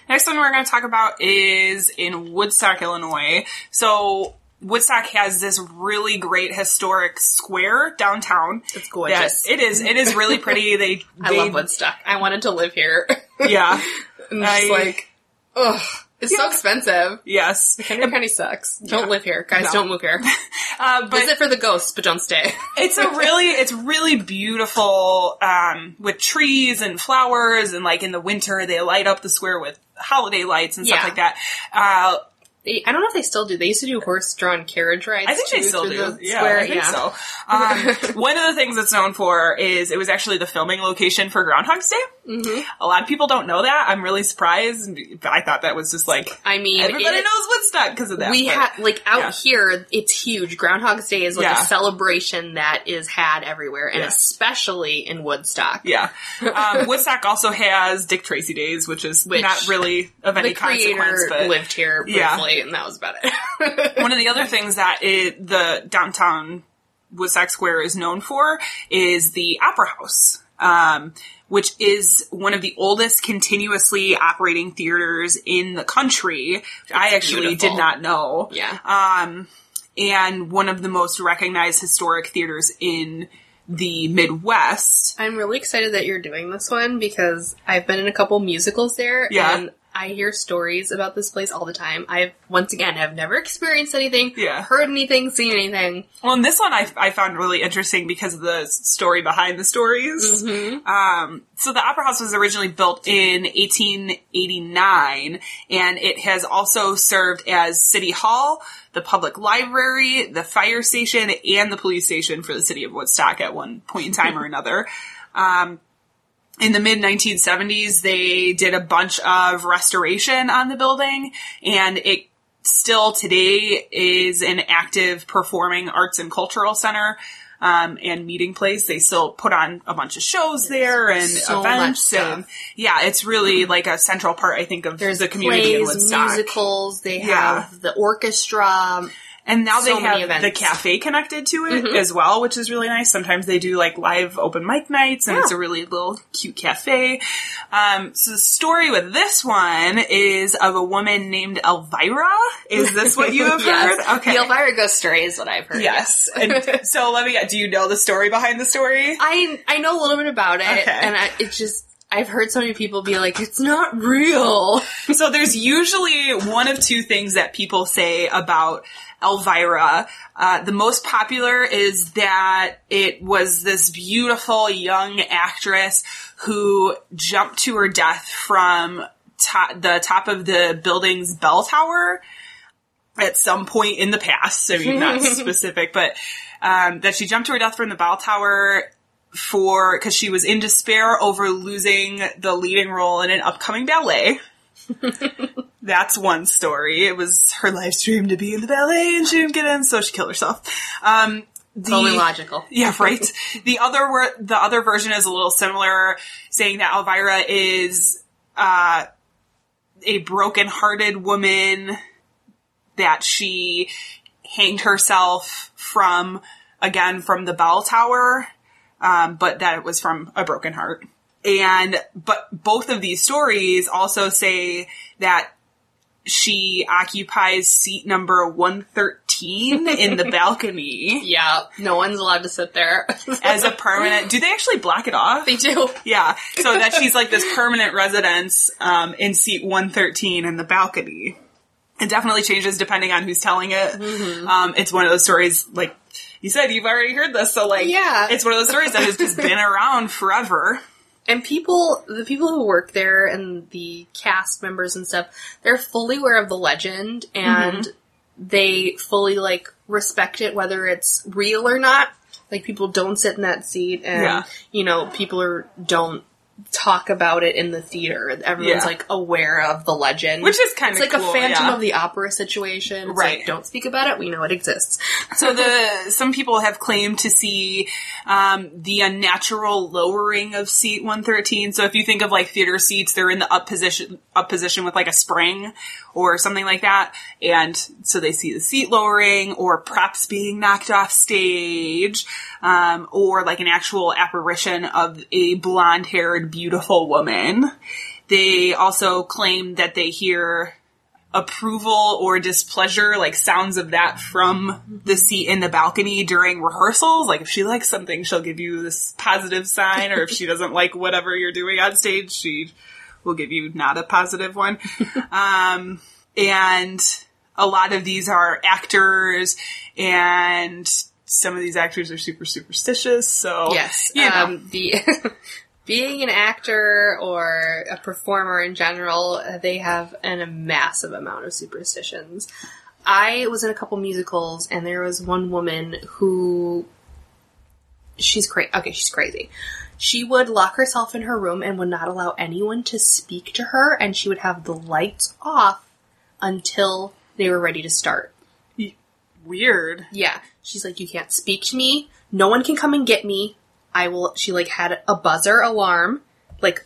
Next one we're going to talk about is in Woodstock, Illinois. So Woodstock has this really great historic square downtown. It's gorgeous. It is really pretty. I love Woodstock. I wanted to live here. Yeah. And it's like, ugh. It's so expensive. Yes. McHenry County sucks. Don't live here. Guys, don't move here. Visit for the ghosts, but don't stay. It's really beautiful, with trees and flowers, and, like, in the winter, they light up the square with holiday lights and stuff like that. I don't know if they still do. They used to do horse-drawn carriage rides. I think they still do. I think so. One of the things it's known for is it was actually the filming location for Groundhog's Day. Mm-hmm. A lot of people don't know that. I'm really surprised. I thought that was just like, everybody knows Woodstock because of that. Here, it's huge. Groundhog's Day is like a celebration that is had everywhere, and especially in Woodstock. Yeah. Woodstock also has Dick Tracy Days, which is not really of any consequence. But lived here briefly. And that was about it. One of the other things that the downtown Woodstock Square is known for is the Opera House, which is one of the oldest continuously operating theaters in the country. I actually did not know. Yeah. And one of the most recognized historic theaters in the Midwest. I'm really excited that you're doing this one because I've been in a couple musicals there. Yeah. And I hear stories about this place all the time. I, once again, have never experienced anything, heard anything, seen anything. Well, and this one I found really interesting because of the story behind the stories. Mm-hmm. So the Opera House was originally built in 1889, and it has also served as City Hall, the public library, the fire station, and the police station for the city of Woodstock at one point in time or another. In the mid-1970s, they did a bunch of restoration on the building, and it still today is an active performing arts and cultural center and meeting place. They still put on a bunch of shows there and events. And, it's really like a central part, I think, of the community in Woodstock. There's plays, musicals, they have the orchestra. And now they have the cafe connected to it as well, which is really nice. Sometimes they do like live open mic nights, and it's a really little cute cafe. So the story with this one is of a woman named Elvira. Is this what you have heard? Okay. The Elvira ghost story is what I've heard. Yes. And so let me, do you know the story behind the story? I know a little bit about it, and it's just, I've heard so many people be like, it's not real. So there's usually one of two things that people say about Elvira. The most popular is that it was this beautiful young actress who jumped to her death from the top of the building's bell tower at some point in the past. I mean, not specific, but that she jumped to her death from the bell tower because she was in despair over losing the leading role in an upcoming ballet. That's one story. It was her life's dream to be in the ballet, and she didn't get in, so she killed herself. It's only logical. Yeah, right. The other version is a little similar, saying that Elvira is a broken-hearted woman, that she hanged herself from the bell tower, but that it was from a broken heart. But both of these stories also say that she occupies seat number 113 in the balcony. Yeah. No one's allowed to sit there. As a permanent... Do they actually block it off? They do. Yeah. So that she's like this permanent residence in seat 113 in the balcony. It definitely changes depending on who's telling it. Mm-hmm. It's one of those stories, like you said, you've already heard this. So like, it's one of those stories that has just been around forever. And the people who work there and the cast members and stuff, they're fully aware of the legend, and they fully, like, respect it, whether it's real or not. Like, people don't sit in that seat, and, you know, don't talk about it in the theater. Everyone's, like, aware of the legend. Which is kind of cool. It's like a Phantom of the Opera situation. It's right. Like, don't speak about it. We know it exists. So some people have claimed to see the unnatural lowering of seat 113. So if you think of, like, theater seats, they're in the up position with, like, a spring or something like that. And so they see the seat lowering, or props being knocked off stage, or, like, an actual apparition of a blonde-haired beautiful woman. They also claim that they hear approval or displeasure, like sounds of that, from the seat in the balcony during rehearsals. Like, if she likes something, she'll give you this positive sign, or if she doesn't like whatever you're doing on stage, she will give you not a positive one. And a lot of these are actors, and some of these actors are super superstitious, so... Yes, being an actor or a performer in general, they have a massive amount of superstitions. I was in a couple musicals, and there was one woman who... she's crazy. She would lock herself in her room and would not allow anyone to speak to her, and she would have the lights off until they were ready to start. Weird. Yeah. She's like, you can't speak to me. No one can come and get me. She, like, had a buzzer alarm, like,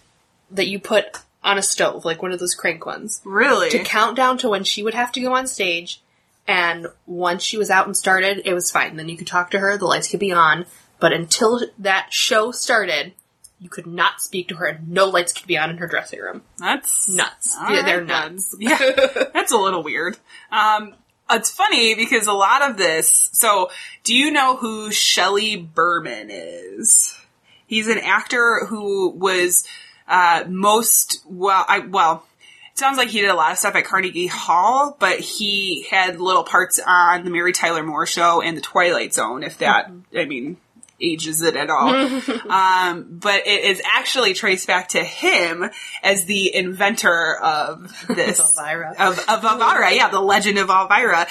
that you put on a stove, like one of those crank ones. Really? To count down to when she would have to go on stage, and once she was out and started, it was fine. Then you could talk to her, the lights could be on, but until that show started, you could not speak to her, and no lights could be on in her dressing room. That's... nuts. Yeah, they're nuts. Yeah, that's a little weird. It's funny because a lot of this... So, do you know who Shelley Berman is? He's an actor who was it sounds like he did a lot of stuff at Carnegie Hall, but he had little parts on The Mary Tyler Moore Show and The Twilight Zone, if that... I mean... ages it at all. But it is actually traced back to him as the inventor of this. Of Elvira. Yeah, the legend of Elvira.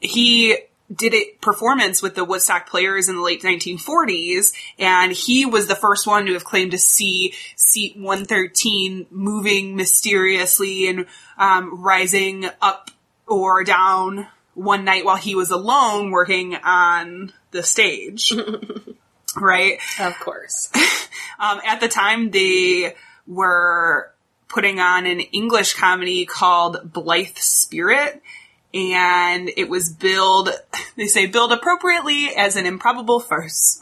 He did a performance with the Woodstock Players in the late 1940s, and he was the first one to have claimed to see seat 113 moving mysteriously and rising up or down one night while he was alone working on the stage. Right? Of course. At the time, they were putting on an English comedy called Blithe Spirit, And it was billed, they say, billed appropriately as an improbable farce.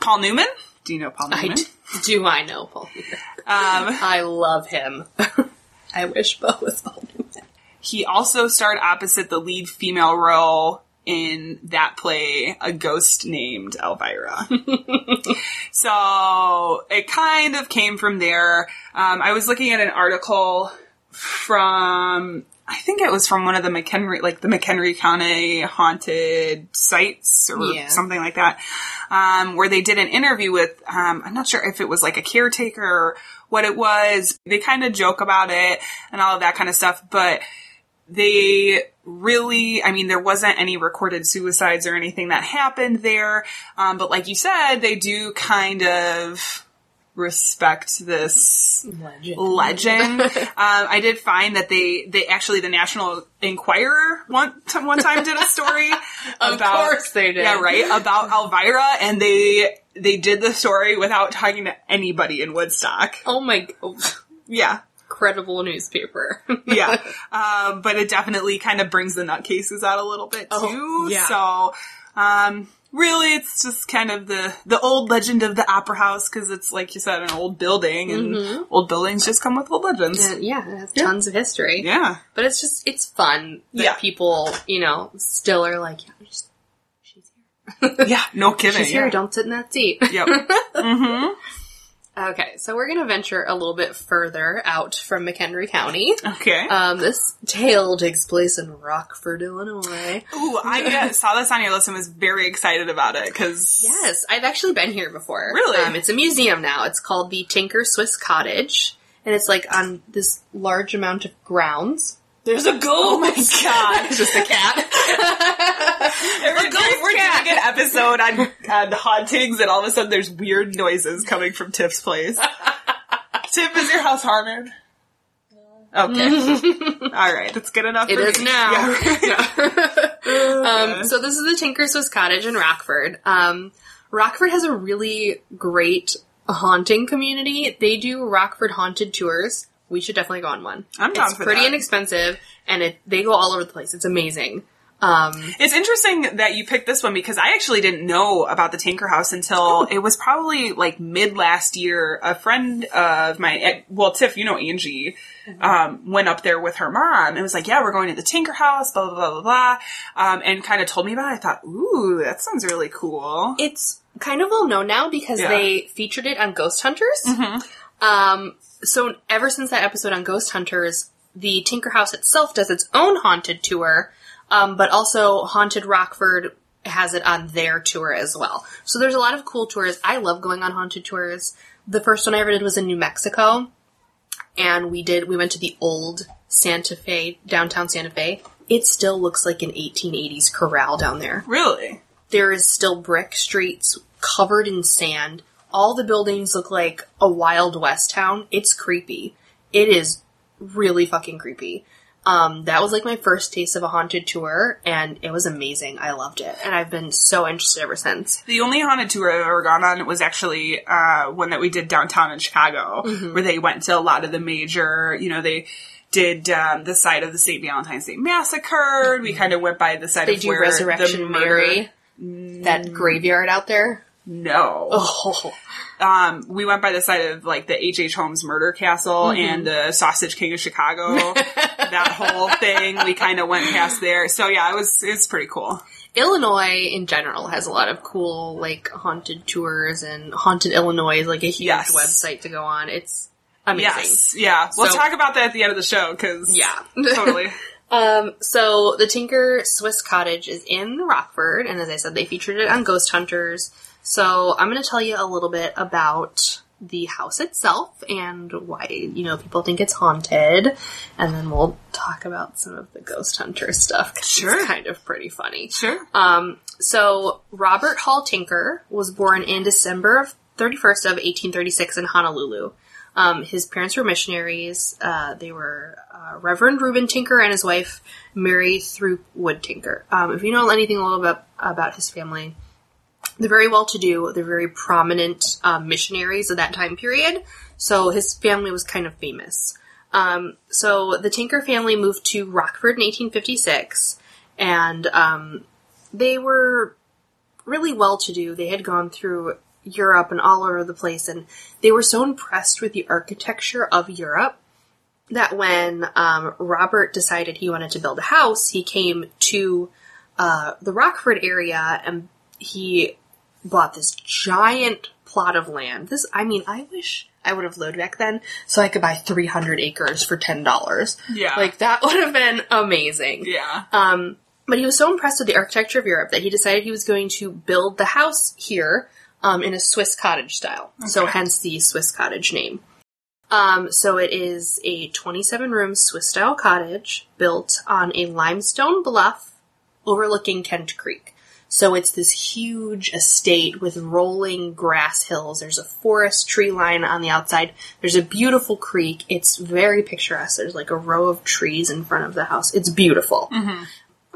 Paul Newman. Do you know Paul Newman? Do I know Paul Newman? I love him. I wish Bo was Paul Newman. He also starred opposite the lead female role in that play, A Ghost Named Elvira. So it kind of came from there. I was looking at an article from... I think it was from one of the McHenry County haunted sites or something like that, where they did an interview with, I'm not sure if it was like a caretaker or what it was. They kind of joke about it and all of that kind of stuff, but they really, I mean, there wasn't any recorded suicides or anything that happened there. But like you said, they do kind of respect this legend. I did find that they actually, the National Enquirer one time did a story about, of course they did. Yeah, right, about Elvira, and they did the story without talking to anybody in Woodstock. Oh my, yeah. Incredible newspaper. Yeah. But it definitely kind of brings the nutcases out a little bit too. Oh, yeah. So, really, it's just kind of the old legend of the Opera House, because it's, like you said, an old building, and old buildings just come with old legends. It has tons of history. Yeah. But it's just, it's fun that people, still are like, she's here. Yeah, no kidding. She's here, don't sit in that seat. Yep. Okay, so we're going to venture a little bit further out from McHenry County. Okay. This tale takes place in Rockford, Illinois. Ooh, I saw this on your list and was very excited about it, because... Yes, I've actually been here before. Really? It's a museum now. It's called the Tinker Swiss Cottage, and it's, like, on this large amount of grounds. There's a ghost! Oh my god! It's just a cat. We're doing an episode on hauntings, and all of a sudden there's weird noises coming from Tiff's place. Tiff, is your house haunted? Okay. Alright, that's good enough for me. It is now. Yeah, right. So this is the Tinker Swiss Cottage in Rockford. Rockford has a really great haunting community. They do Rockford haunted tours. We should definitely go on one. I'm down for that. It's pretty inexpensive, and they go all over the place. It's amazing. It's interesting that you picked this one, because I actually didn't know about the Tinker House until it was probably, like, mid-last year. A friend of mine, well, Tiff, you know Angie, went up there with her mom and was like, yeah, we're going to the Tinker House, blah, blah, blah, blah, blah, and kind of told me about it. I thought, ooh, that sounds really cool. It's kind of well-known now because they featured it on Ghost Hunters. So ever since that episode on Ghost Hunters, the Tinker House itself does its own haunted tour, but also Haunted Rockford has it on their tour as well. So there's a lot of cool tours. I love going on haunted tours. The first one I ever did was in New Mexico, and we went to the old Santa Fe, downtown Santa Fe. It still looks like an 1880s corral down there. Really? There is still brick streets covered in sand. All the buildings look like a Wild West town. It's creepy. It is really fucking creepy. That was like my first taste of a haunted tour, and it was amazing. I loved it, and I've been so interested ever since. The only haunted tour I've ever gone on was actually one that we did downtown in Chicago, where they went to a lot of the major, they did the site of the St. Valentine's Day Massacre. We kind of went by the site of where Resurrection Mary, that graveyard out there. No. Oh. We went by the side of, like, the H.H. Holmes murder castle and the Sausage King of Chicago. That whole thing. We kind of went past there. So, yeah, it's pretty cool. Illinois, in general, has a lot of cool, like, haunted tours, and Haunted Illinois is, like, a huge website to go on. It's amazing. Yes. Yeah. We'll talk about that at the end of the show, because... Yeah. Totally. So, the Tinker Swiss Cottage is in Rockford, and as I said, they featured it on Ghost Hunters. So I'm going to tell you a little bit about the house itself and why, people think it's haunted. And then we'll talk about some of the Ghost Hunter stuff, 'cause it's kind of pretty funny. Sure. So Robert Hall Tinker was born in December of 31st of 1836 in Honolulu. His parents were missionaries. They were Reverend Reuben Tinker and his wife, Mary Throopwood Tinker. If you know anything a little bit about his family... They're very well-to-do. They're very prominent missionaries of that time period. So his family was kind of famous. So the Tinker family moved to Rockford in 1856, and they were really well-to-do. They had gone through Europe and all over the place, and they were so impressed with the architecture of Europe that when Robert decided he wanted to build a house, he came to the Rockford area, and he bought this giant plot of land. This, I mean, I wish I would have lived back then so I could buy 300 acres for $10. Yeah. Like, that would have been amazing. Yeah. But he was so impressed with the architecture of Europe that he decided he was going to build the house here in a Swiss cottage style. Okay. So hence the Swiss cottage name. So it is a 27-room Swiss-style cottage built on a limestone bluff overlooking Kent Creek. So it's this huge estate with rolling grass hills. There's a forest tree line on the outside. There's a beautiful creek. It's very picturesque. There's like a row of trees in front of the house. It's beautiful. Mm-hmm.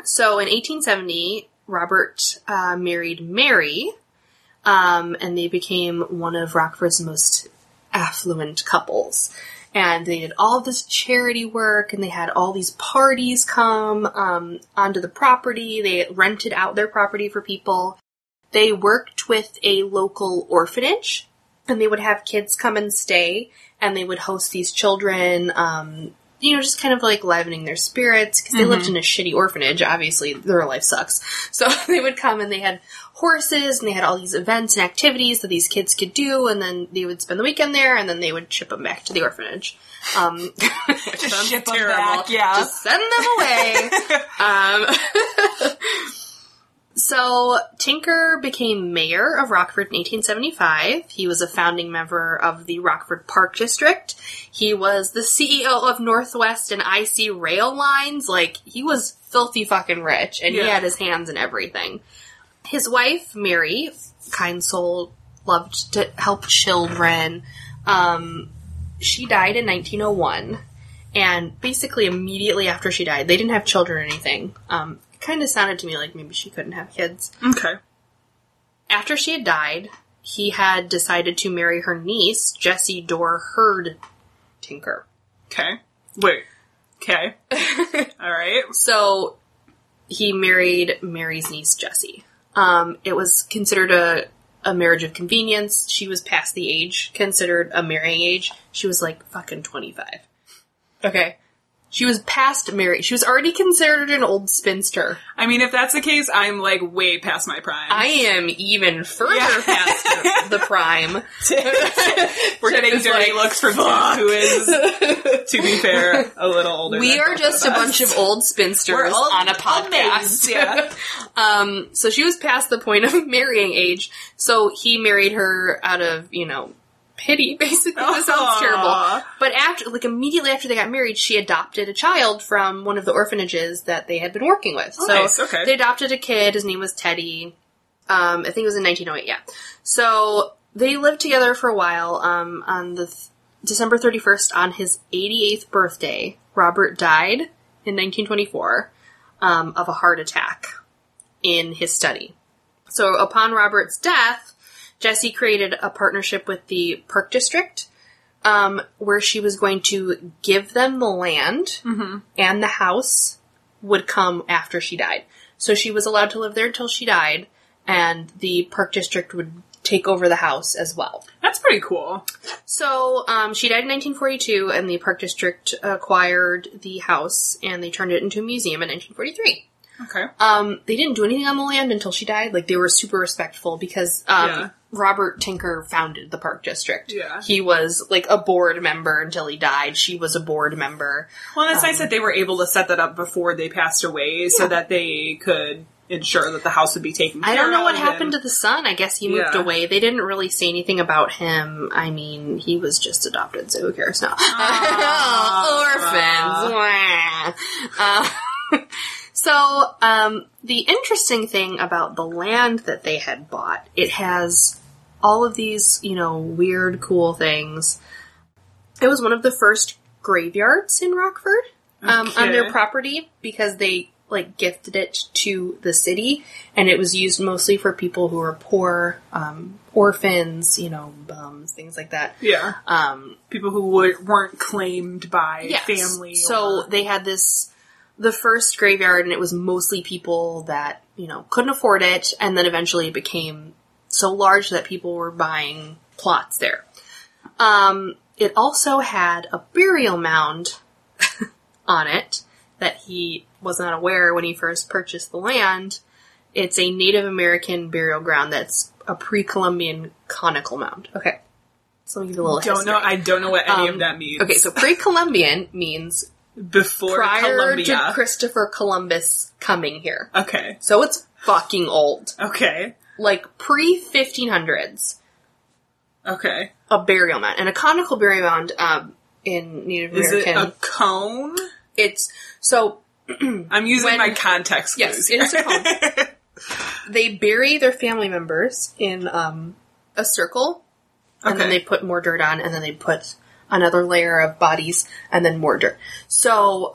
So in 1870, Robert married Mary, and they became one of Rockford's most affluent couples. And they did all this charity work, and they had all these parties come onto the property. They rented out their property for people. They worked with a local orphanage, and they would have kids come and stay, and they would host these children, you know, just kind of like livening their spirits, because they lived in a shitty orphanage. Obviously, their life sucks. So they would come, and they had horses, and they had all these events and activities that these kids could do, and then they would spend the weekend there, and then they would ship them back to the orphanage. Just ship them back, yeah. Just send them away. So Tinker became mayor of Rockford in 1875. He was a founding member of the Rockford Park District. He was the CEO of Northwest and IC rail lines. Like, he was filthy fucking rich, and he had his hands in everything. His wife, Mary, kind soul, loved to help children. She died in 1901, and basically immediately after she died, they didn't have children or anything. It kind of sounded to me like maybe she couldn't have kids. Okay. After she had died, he had decided to marry her niece, Jessie Dorr Hurd Tinker. Okay. Wait. Okay. All right. So he married Mary's niece, Jessie. It was considered a marriage of convenience. She was past the age considered a marrying age. She was like fucking 25. Okay. She was past married. She was already considered an old spinster. I mean, if that's the case, I'm like way past my prime. I am even further past the prime. We're getting dirty looks from Bob, who is, to be fair, a little older. We are just a bunch of old spinsters on a podcast. Yeah. So she was past the point of marrying age. So he married her out of, you know, pity, basically. That sounds terrible. But after, like, immediately after they got married, she adopted a child from one of the orphanages that they had been working with. Oh, so nice. Okay. They adopted a kid. His name was Teddy. I think it was in 1908, yeah. So they lived together for a while. On the December 31st, on his 88th birthday, Robert died in 1924 of a heart attack in his study. So upon Robert's death, Jessie created a partnership with the Park District, where she was going to give them the land, and the house would come after she died. So she was allowed to live there until she died, and the Park District would take over the house as well. That's pretty cool. So she died in 1942, and the Park District acquired the house, and they turned it into a museum in 1943. Okay. They didn't do anything on the land until she died. Like, they were super respectful because Robert Tinker founded the Park District. Yeah. He was, like, a board member until he died. She was a board member. Well, it's nice that they were able to set that up before they passed away so that they could ensure that the house would be taken care of. I don't know what happened to the son. I guess he moved away. They didn't really say anything about him. I mean, he was just adopted, so who cares now? Orphans. So, the interesting thing about the land that they had bought, it has all of these, you know, weird, cool things. It was one of the first graveyards in Rockford, on their property, because they, like, gifted it to the city, and it was used mostly for people who were poor, orphans, you know, bums, things like that. Yeah. People who weren't claimed by family. So they had this, the first graveyard, and it was mostly people that, you know, couldn't afford it, and then eventually it became so large that people were buying plots there. It also had a burial mound on it that he was not aware when he first purchased the land. It's a Native American burial ground that's a pre-Columbian conical mound. Okay. So let me give you a little history. I don't know what any of that means. Okay, so pre-Columbian means prior to Christopher Columbus coming here. Okay. So it's fucking old. Okay. Like pre-1500s. Okay. A burial mound. And a conical burial mound in Native American... Is it a cone? It's... So... I'm using my context clues. Yes, it is a cone. They bury their family members in a circle, and then they put more dirt on, and then they put another layer of bodies, and then more dirt. So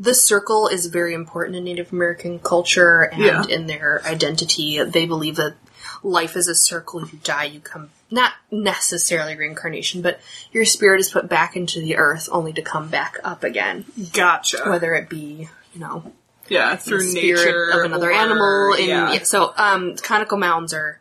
the circle is very important in Native American culture and in their identity. They believe that life is a circle. If you die, you come, not necessarily reincarnation, but your spirit is put back into the earth only to come back up again. Gotcha. Whether it be, you know... Yeah, through nature of another animal. So conical mounds are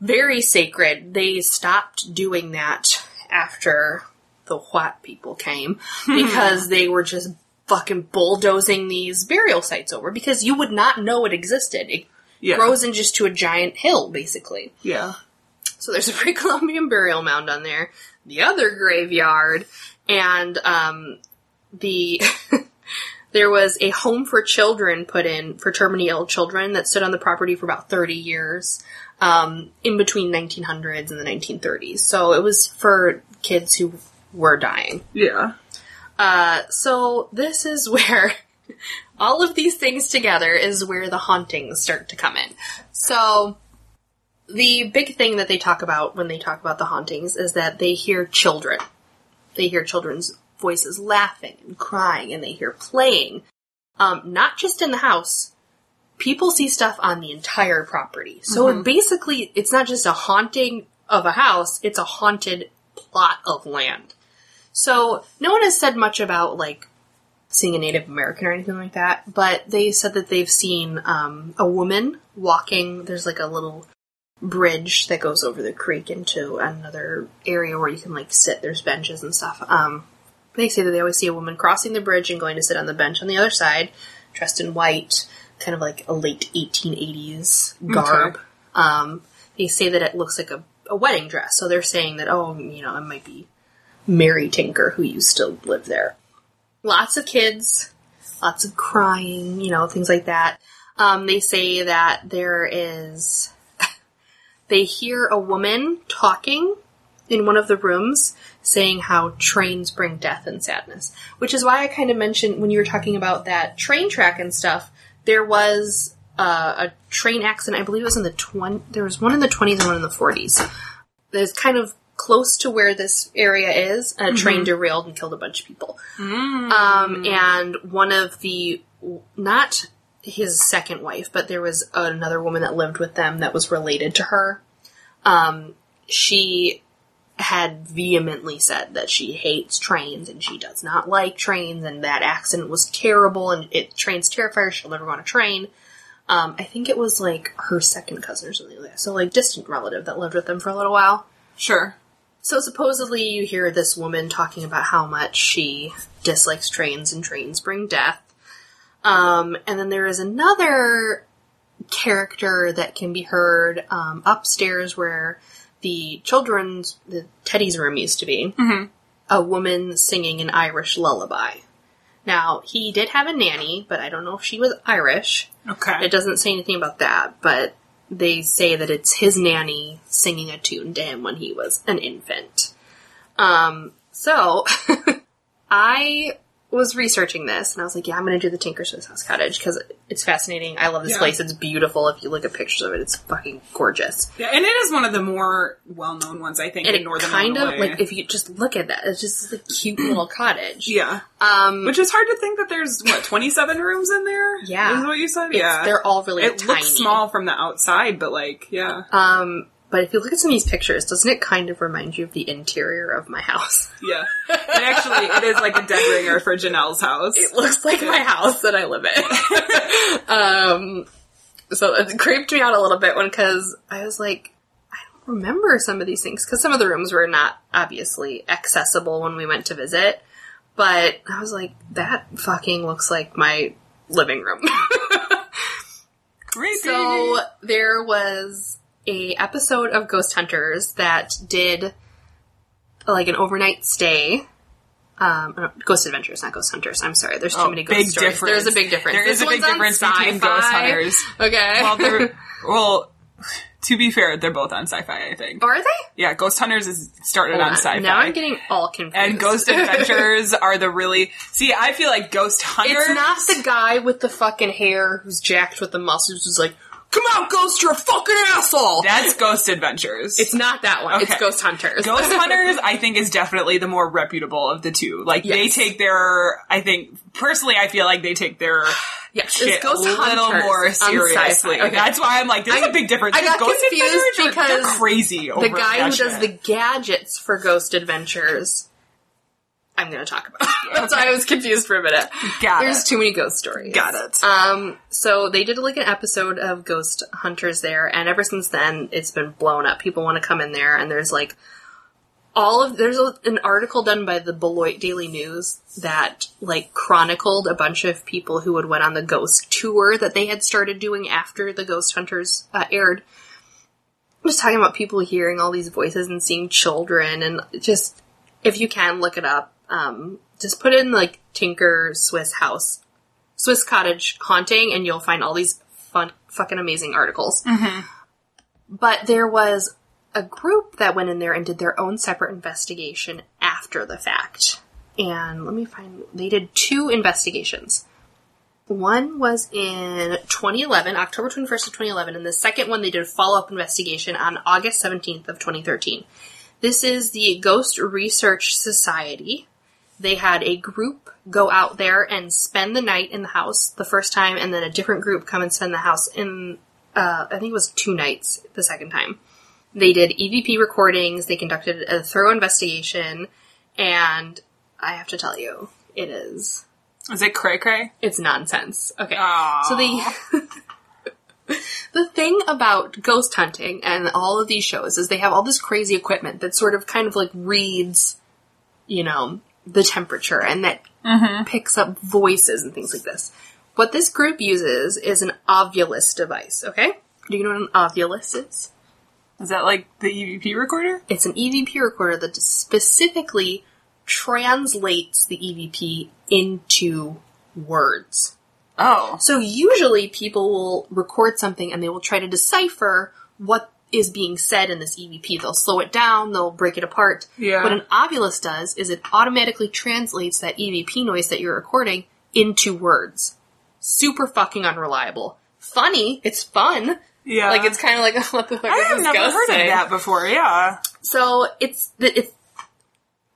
very sacred. They stopped doing that after the white people came because they were just fucking bulldozing these burial sites over because you would not know it existed. It grows in just to a giant hill, basically. Yeah. So there's a pre-Columbian burial mound on there, the other graveyard, and the... There was a home for children put in for terminally ill children that stood on the property for about 30 years, in between 1900s and the 1930s. So it was for kids who were dying. Yeah. So this is where all of these things together is where the hauntings start to come in. So the big thing that they talk about when they talk about the hauntings is that they hear children. They hear children's voices laughing and crying, and they hear playing. Not just in the house. People see stuff on the entire property. So it basically, it's not just a haunting of a house, it's a haunted plot of land. So no one has said much about, like, seeing a Native American or anything like that, but they said that they've seen a woman walking. There's, like, a little bridge that goes over the creek into another area where you can, like, sit. There's benches and stuff. They say that they always see a woman crossing the bridge and going to sit on the bench on the other side, dressed in white, kind of like a late 1880s garb. Okay. They say that it looks like a wedding dress. So they're saying that, oh, you know, it might be Mary Tinker, who used to live there. Lots of kids, lots of crying, you know, things like that. They say that there is... They hear a woman talking in one of the rooms, saying how trains bring death and sadness. Which is why I kind of mentioned, when you were talking about that train track and stuff, there was a train accident, I believe it was in the 20s, there was one in the 20s and one in the 40s. That's kind of close to where this area is, and a train derailed and killed a bunch of people. And one of the, not his second wife, but there was another woman that lived with them that was related to her. She had vehemently said that she hates trains and she does not like trains, and that accident was terrible, and trains terrify her, she'll never go on a train. I think it was, like, her second cousin or something like that. So, like, distant relative that lived with them for a little while. Sure. So, supposedly, you hear this woman talking about how much she dislikes trains and trains bring death. And then there is another character that can be heard upstairs where the Teddy's room used to be, a woman singing an Irish lullaby. Now, he did have a nanny, but I don't know if she was Irish. Okay. It doesn't say anything about that, but they say that it's his nanny singing a tune to him when he was an infant. So, I was researching this, and I was like, yeah, I'm going to do the Tinker Swiss Cottage, because it's fascinating. I love this place. It's beautiful. If you look at pictures of it, it's fucking gorgeous. Yeah, and it is one of the more well-known ones, I think, and in Northern Illinois. And kind of, like, if you just look at that, it's just a cute little cottage. Yeah. Which is hard to think that there's, what, 27 rooms in there? Yeah. Is what you said? Yeah. They're all really tiny. It looks small from the outside, but, like, yeah. But if you look at some of these pictures, doesn't it kind of remind you of the interior of my house? Yeah. And actually, it is like a dead ringer for Janelle's house. It looks like my house that I live in. So it creeped me out a little bit because I was like, I don't remember some of these things. Because some of the rooms were not obviously accessible when we went to visit. But I was like, that fucking looks like my living room. Creepy. So there was a episode of Ghost Hunters that did like an overnight stay. Ghost Adventures, not Ghost Hunters. I'm sorry. There's too many ghost stories. Difference. There's a big difference. There is a big difference between Ghost Hunters. Okay. Well, to be fair, they're both on Sci-Fi, I think. Are they? Yeah, Ghost Hunters is started on Sci-Fi. Now I'm getting all confused. And Ghost Adventures are the really... See, I feel like Ghost Hunters... It's not the guy with the fucking hair who's jacked with the muscles who's like, come out, Ghost, you're a fucking asshole! That's Ghost Adventures. It's not that one. Okay. It's Ghost Hunters. Ghost Hunters, I think, is definitely the more reputable of the two. Like, yes. They take their... I think... Personally, I feel like they take their... Yes, it's Ghost Hunters more seriously. Okay. That's why I'm like, there's a big difference. I got Ghost confused because they're crazy over the guy who does the gadgets for Ghost Adventures. I'm going to talk about. That's why I was confused for a minute. There's too many ghost stories. Got it. So they did like an episode of Ghost Hunters there, and ever since then, it's been blown up. People want to come in there, and there's like there's an article done by the Beloit Daily News that like chronicled a bunch of people who had went on the ghost tour that they had started doing after the Ghost Hunters aired. I'm just talking about people hearing all these voices and seeing children, and just if you can look it up, just put in like Tinker Swiss Cottage haunting, and you'll find all these fun, fucking amazing articles. Mm-hmm. But there was a group that went in there and did their own separate investigation after the fact. And let me find... They did two investigations. One was in 2011, October 21st of 2011, and the second one they did a follow-up investigation on August 17th of 2013. This is the Ghost Research Society. They had a group go out there and spend the night in the house the first time, and then a different group come and spend the house in, I think it was 2 nights the second time. They did EVP recordings, they conducted a thorough investigation, and I have to tell you, it is... Is it cray-cray? It's nonsense. Okay. Aww. So the thing about ghost hunting and all of these shows is they have all this crazy equipment that sort of kind of like reads, you know, the temperature, and that picks up voices and things like this. What this group uses is an ovulus device, okay? Do you know what an ovulus is? Is that like the EVP recorder? It's an EVP recorder that specifically translates the EVP into words. Oh. So usually people will record something and they will try to decipher what is being said in this EVP. They'll slow it down, they'll break it apart. Yeah. What an ovulus does is it automatically translates that EVP noise that you're recording into words. Super fucking unreliable. Funny. It's fun. Yeah. Like, it's kind of like, what the fuck is this ghost thing? I've never heard of that before, yeah. So, it's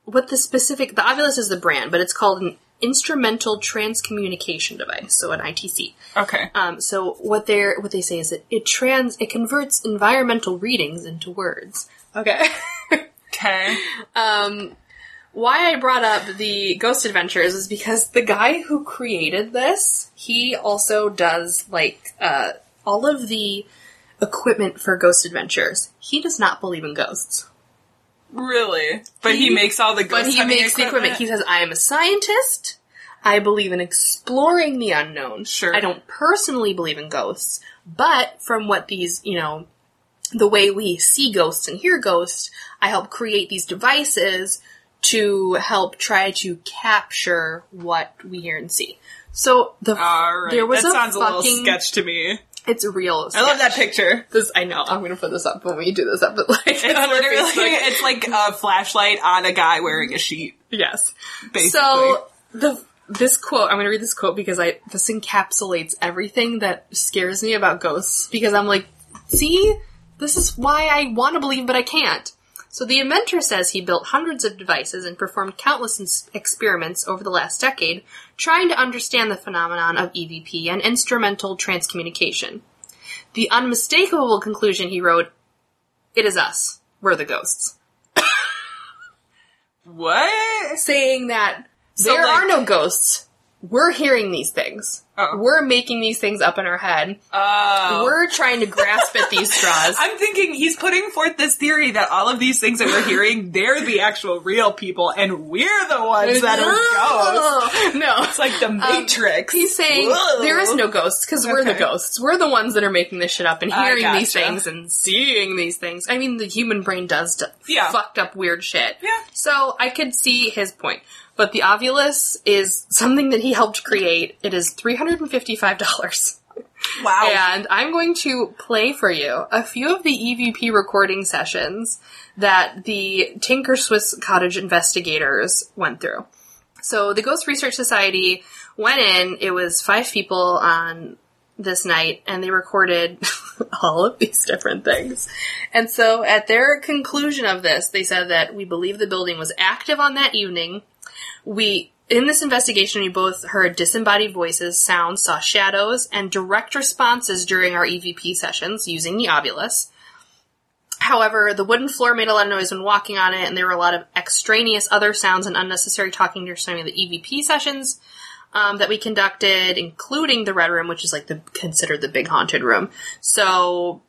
what the specific, the ovulus is the brand, but it's called an Instrumental Transcommunication Device, so an ITC. Okay. So what they say is that it converts environmental readings into words. Okay. Okay. Why I brought up the Ghost Adventures is because the guy who created this, he also does, like, all of the equipment for Ghost Adventures. He does not believe in ghosts. Really? But he makes all the ghost hunting equipment? But he makes the equipment. He says, I am a scientist. I believe in exploring the unknown. Sure. I don't personally believe in ghosts. But from what these, you know, the way we see ghosts and hear ghosts, I help create these devices to help try to capture what we hear and see. So there was that sounds a little sketch to me. It's a real sketch. I love that picture. I know. I'm going to put this up when we do this up. But like, it's like a flashlight on a guy wearing a sheet. Yes. Basically. So this quote, I'm going to read this quote because this encapsulates everything that scares me about ghosts. Because I'm like, see? This is why I want to believe, but I can't. So the inventor says he built hundreds of devices and performed countless experiments over the last decade trying to understand the phenomenon of EVP and instrumental transcommunication. The unmistakable conclusion, he wrote, It is us. We're the ghosts. What? Saying that there are no ghosts. We're hearing these things. Oh. We're making these things up in our head. Oh. We're trying to grasp at these straws. I'm thinking he's putting forth this theory that all of these things that we're hearing, they're the actual real people, and we're the ones that are ghosts. No. It's like the Matrix. He's saying there is no ghosts, because we're the ghosts. We're the ones that are making this shit up and hearing these things and seeing these things. I mean, the human brain does fucked up weird shit. Yeah. So I could see his point. But the ovulus is something that he helped create. It is $355. Wow. And I'm going to play for you a few of the EVP recording sessions that the Tinker Swiss Cottage investigators went through. So the Ghost Research Society went in. It was 5 people on this night, and they recorded all of these different things. And so at their conclusion of this, they said that we believe the building was active on that evening. In this investigation, we both heard disembodied voices, sounds, saw shadows, and direct responses during our EVP sessions using the ovulus. However, the wooden floor made a lot of noise when walking on it, and there were a lot of extraneous other sounds and unnecessary talking during some of the EVP sessions that we conducted, including the Red Room, which is like considered the big haunted room. So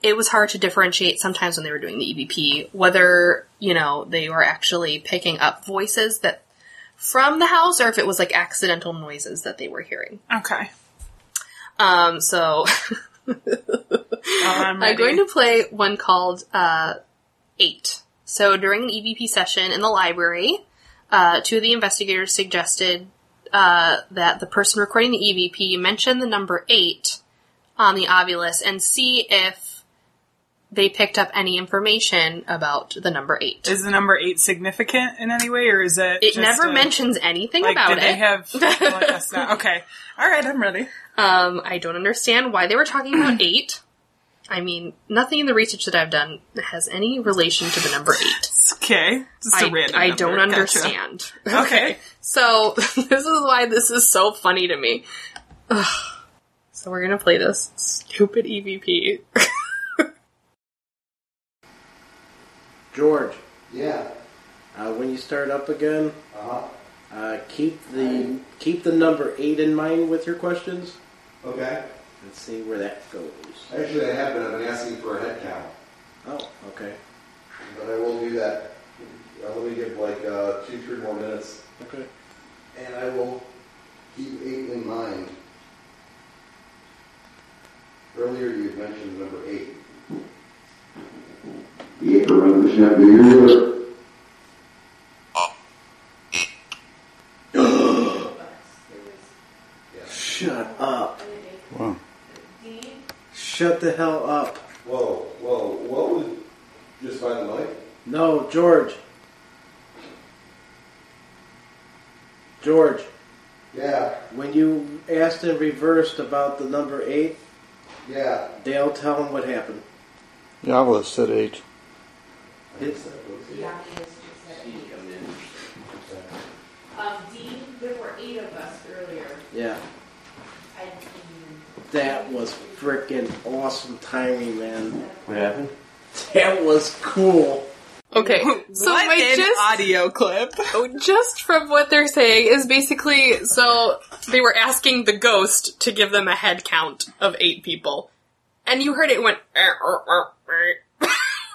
it was hard to differentiate sometimes when they were doing the EVP whether, they were actually picking up voices that from the house, or if it was, accidental noises that they were hearing. Okay. So I'm going to play one called 8. So during an EVP session in the library, 2 of the investigators suggested that the person recording the EVP mention the number 8 on the ovulus and see if they picked up any information about the number 8. Is the number 8 significant in any way, or is it? It just never mentions anything about it. They have, okay, all right, I'm ready. I don't understand why they were talking about 8. I mean, nothing in the research that I've done has any relation to the number 8. Okay, just a random number. I don't understand. Gotcha. Okay, so this is why this is so funny to me. Ugh. So we're gonna play this stupid EVP. George. Yeah. When you start up again, keep the number 8 in mind with your questions. Okay. Let's see where that goes. Actually, I have been. I've been asking for a head count. Oh, okay. But I will do that. I'll let me give 2-3 more minutes. Okay. And I will keep 8 in mind. Earlier, you mentioned number 8. Shut up. Wow. Shut the hell up. Whoa. What was just by the mic? No, George. George. Yeah. When you asked in reversed about the number 8, yeah. Dale, tell him what happened. Yeah, I was said 8. Dean, there were 8 of us earlier. Yeah. That was freaking awesome timing, man. What happened? That was cool. Okay, so audio clip. Just from what they're saying is basically, so they were asking the ghost to give them a head count of 8 people. And you heard it went,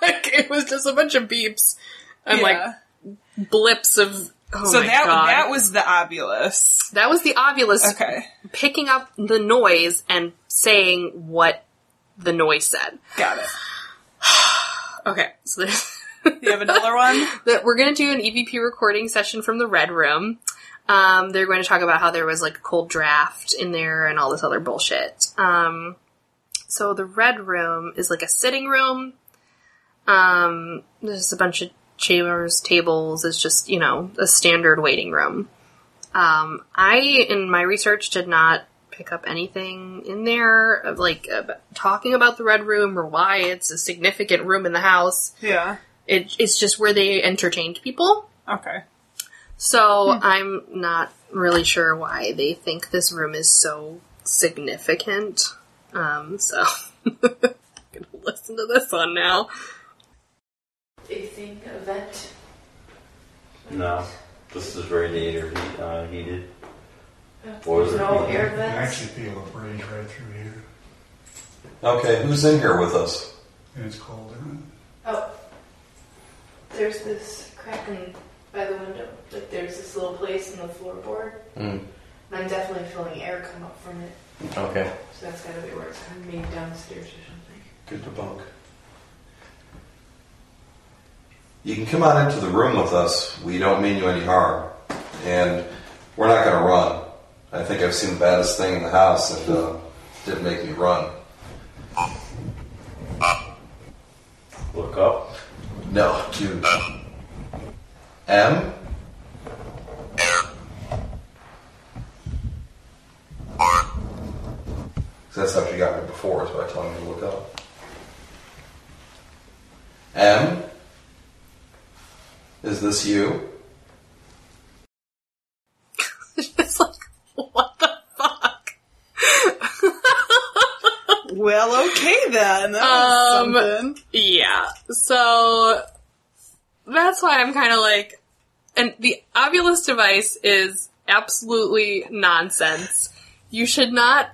it was just a bunch of beeps and blips of. Oh so my God. That was the ovulus. That was the ovulus. Okay. Picking up the noise and saying what the noise said. Got it. Okay. So you have another one. We're going to do an EVP recording session from the Red Room. They're going to talk about how there was a cold draft in there and all this other bullshit. So the Red Room is a sitting room. There's a bunch of chairs, tables. It's just, a standard waiting room. I, in my research, did not pick up anything in there, talking about the Red Room or why it's a significant room in the house. Yeah. It's just where they entertained people. Okay. So I'm not really sure why they think this room is so significant. I'm going to listen to this one now. spacing event? Right? No, this is radiator heated. There's no air vents. You can actually feel a breeze right through here. Okay, who's in here with us? And it's cold, isn't it? Oh, there's this crack in by the window. Like there's this little place in the floorboard. Mm. And I'm definitely feeling air come up from it. Okay. So that's gotta be where it's coming, maybe downstairs or something. Good debunk. You can come out into the room with us. We don't mean you any harm. And we're not going to run. I think I've seen the baddest thing in the house and didn't make me run. Look up. No, dude. M? That's how she got me before, is by telling me to look up. M? Is this you? It's like, what the fuck? Well, okay then. That was something. Yeah. So that's why I'm kind of like, and the ovulus device is absolutely nonsense. You should not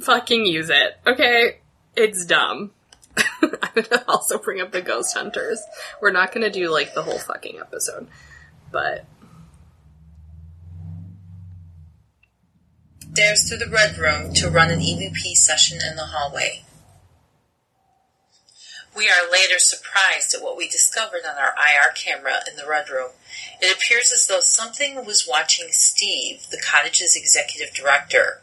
fucking use it. Okay? It's dumb. I'm going to also bring up the Ghost Hunters. We're not going to do, like, the whole fucking episode. But. Stairs through the red room to run an EVP session in the hallway. We are later surprised at what we discovered on our IR camera in the red room. It appears as though something was watching Steve, the cottage's executive director.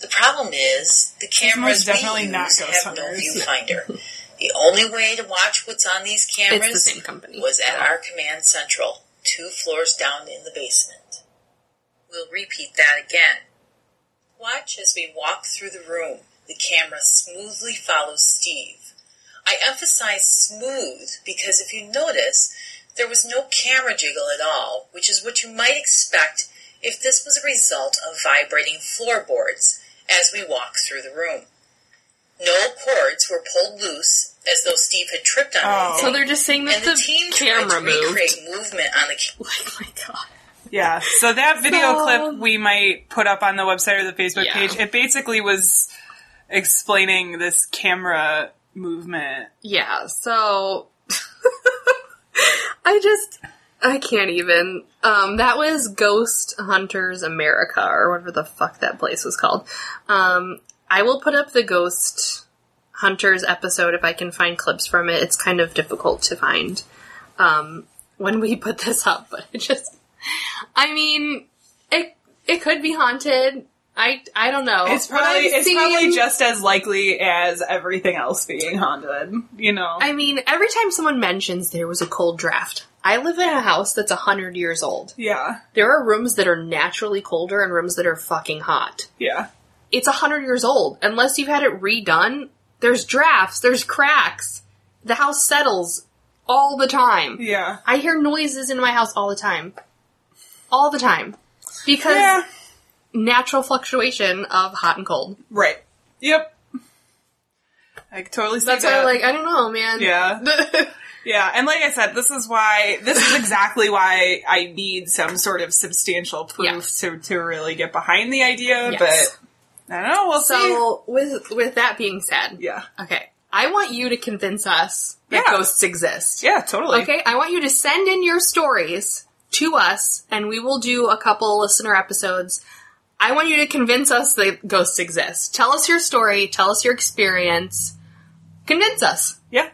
The problem is, the cameras we use have no viewfinder. The only way to watch what's on these cameras was at our command central, 2 floors down in the basement. We'll repeat that again. Watch as we walk through the room. The camera smoothly follows Steve. I emphasize smooth because if you notice, there was no camera jiggle at all, which is what you might expect if this was a result of vibrating floorboards. As we walked through the room, no cords were pulled loose, as though Steve had tripped on anything. So they're just saying that the team camera tried to recreate movement on the camera. Oh my god! Yeah. So that video clip we might put up on the website or the Facebook page. It basically was explaining this camera movement. Yeah. So I can't even. That was Ghost Hunters America, or whatever the fuck that place was called. I will put up the Ghost Hunters episode if I can find clips from it. It's kind of difficult to find when we put this up, but it just... I mean, it could be haunted. I don't know. It's probably just as likely as everything else being haunted, you know? I mean, every time someone mentions there was a cold draft... I live in a house that's 100 years old. Yeah. There are rooms that are naturally colder and rooms that are fucking hot. Yeah. It's 100 years old. Unless you've had it redone, there's drafts, there's cracks. The house settles all the time. Yeah. I hear noises in my house all the time. All the time. Because natural fluctuation of hot and cold. Right. Yep. I totally see that. That's why I'm like, I don't know, man. Yeah. Yeah, and like I said, this is exactly why I need some sort of substantial proof to really get behind the idea, but I don't know, we'll see. So, with that being said, okay, I want you to convince us that ghosts exist. Yeah, totally. Okay, I want you to send in your stories to us, and we will do a couple listener episodes. I want you to convince us that ghosts exist. Tell us your story, tell us your experience, convince us. Yeah.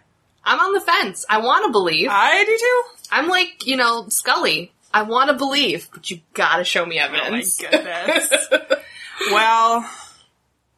I'm on the fence. I want to believe. I do too. I'm like, you know, Scully. I want to believe, but you gotta show me evidence. Oh my goodness. Well,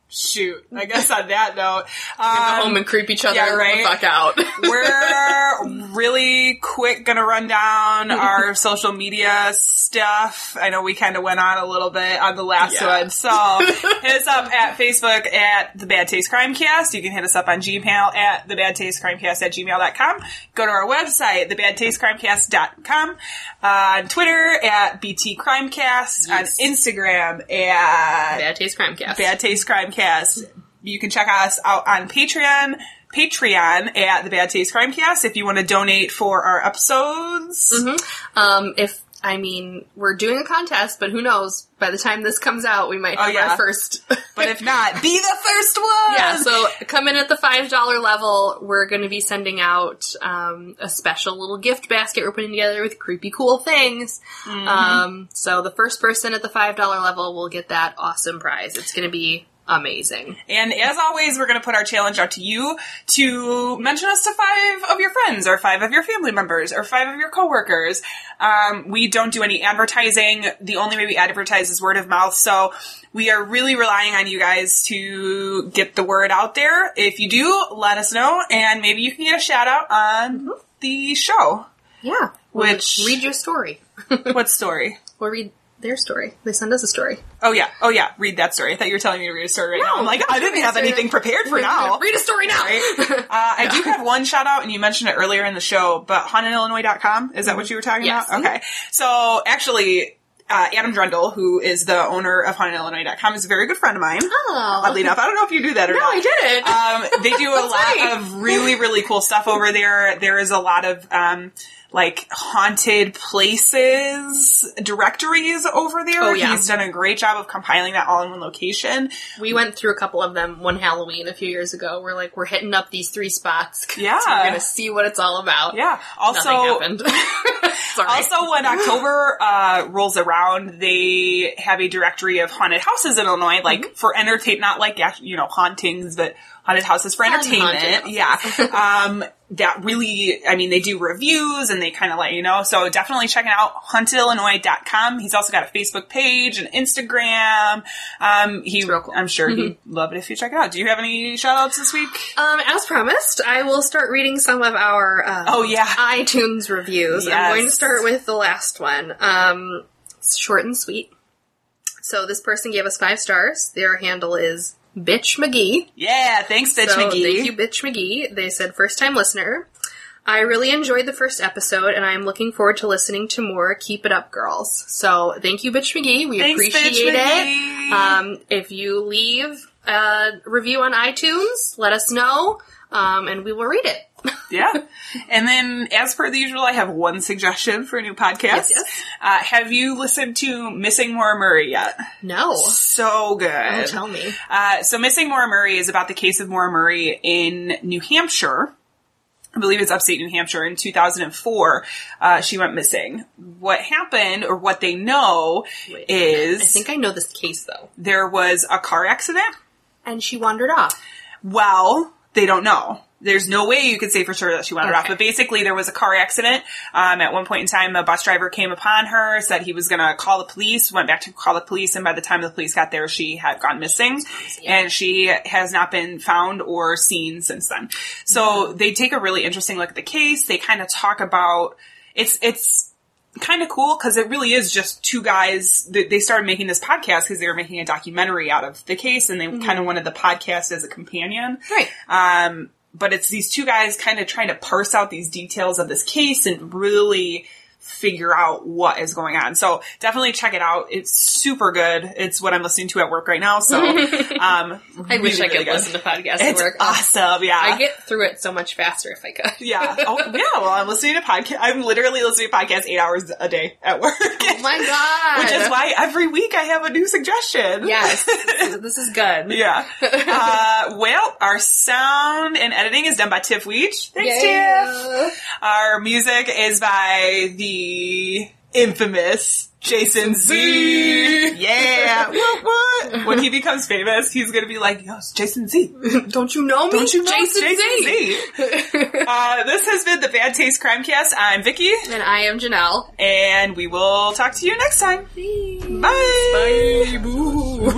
shoot. I guess on that note, go home and creep each other the fuck out. We're really quick gonna run down our social media stuff. I know we kind of went on a little bit on the last one, so hit us up at Facebook at The Bad Taste Crime Cast. You can hit us up on Gmail at thebadtastecrimecast@gmail.com. Go to our website, thebadtastecrimecast.com. On Twitter at BTCrimeCast. Yes. On Instagram at Bad Taste Crime Cast. You can check us out on Patreon, Patreon at the Bad Taste Crime Cast if you want to donate for our episodes. Mm-hmm. We're doing a contest, but who knows? By the time this comes out, we might have our first. But if not, be the first one! Yeah, so come in at the $5 level. We're going to be sending out a special little gift basket we're putting together with creepy cool things. Mm-hmm. So the first person at the $5 level will get that awesome prize. It's going to be amazing. And as always, we're going to put our challenge out to you to mention us to 5 of your friends or 5 of your family members or 5 of your coworkers. We don't do any advertising. The only way we advertise is word of mouth. So we are really relying on you guys to get the word out there. If you do, let us know. And maybe you can get a shout out on the show. Yeah. We'll read your story. What story? We'll read their story. They send us a story. Oh yeah. Read that story. I thought you were telling me to read a story now. I'm like, I didn't have anything prepared for now. Read a story now. Right? I do have one shout out, and you mentioned it earlier in the show, but hauntedillinois.com. Is that what you were talking about? Okay. So actually, Adam Drundle, who is the owner of hauntedillinois.com, is a very good friend of mine. Oh. Oddly enough. I don't know if you knew that or not. No, I didn't. They do a lot of really, really cool stuff over there. There is a lot of like haunted places directories over there. Oh, yeah. He's done a great job of compiling that all in one location. We went through a couple of them one Halloween a few years ago. We're like, we're hitting up these 3 spots. Yeah. We're going to see what it's all about. Yeah. Also, nothing happened. Sorry. Also, when October rolls around, they have a directory of haunted houses in Illinois, like for entertainment, not like, hauntings, but haunted houses for entertainment. Yeah. That really, they do reviews and they kind of let you know. So definitely check it out, hauntedillinois.com. He's also got a Facebook page and Instagram. It's real cool. I'm sure he'd love it if you check it out. Do you have any shout outs this week? As promised, I will start reading some of our iTunes reviews. Yes. I'm going to start with the last one. It's short and sweet. So this person gave us 5 stars. Their handle is Bitch McGee. Yeah, thanks, Bitch McGee. Thank you, Bitch McGee. They said, first time listener. I really enjoyed the first episode, and I am looking forward to listening to more. Keep it up, girls. So, thank you, Bitch McGee. We appreciate it. If you leave a review on iTunes, let us know, and we will read it. Yeah. And then, as per the usual, I have one suggestion for a new podcast. Yes. Have you listened to Missing Maura Murray yet? No. So good. Oh, tell me. So Missing Maura Murray is about the case of Maura Murray in New Hampshire. I believe it's upstate New Hampshire. In 2004, she went missing. What happened, or what they know, is... I think I know this case, though. There was a car accident. And she wandered off. Well, they don't know. There's no way you could say for sure that she wandered off. But basically, there was a car accident. At one point in time, a bus driver came upon her, said he was going to call the police, went back to call the police, and by the time the police got there, she had gone missing. Yeah. And she has not been found or seen since then. So they take a really interesting look at the case. They kind of talk about... It's kind of cool because it really is just 2 guys. They started making this podcast because they were making a documentary out of the case, and they kind of wanted the podcast as a companion. Right. But it's these 2 guys kind of trying to parse out these details of this case and really figure out what is going on. So definitely check it out. It's super good. It's what I'm listening to at work right now. So I wish I could listen to podcasts at work. It's awesome. Yeah. I get through it so much faster if I could. Yeah. Oh yeah. Well, I'm listening to podcasts. I'm literally listening to podcasts 8 hours a day at work. Oh my God. Which is why every week I have a new suggestion. Yes. This is good. Yeah. Well, our sound and editing is done by Tiff Weech. Thanks, Tiff. Our music is by the infamous Jason Z. Yeah. What? When he becomes famous, he's going to be like, yo, it's Jason Z. Don't you know me? Don't you know Jason Z? This has been the Bad Taste Crimecast. I'm Vicky. And I am Janelle. And we will talk to you next time. Please. Bye. Bye. Boo.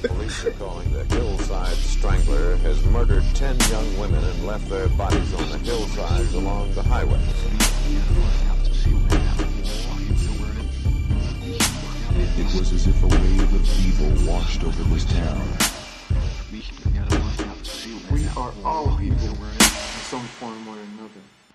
Police are calling the hillside strangler has murdered 10 young women and left their bodies on the hillsides along the highway. It was as if a wave of evil washed over this town. We are all evil in some form or another.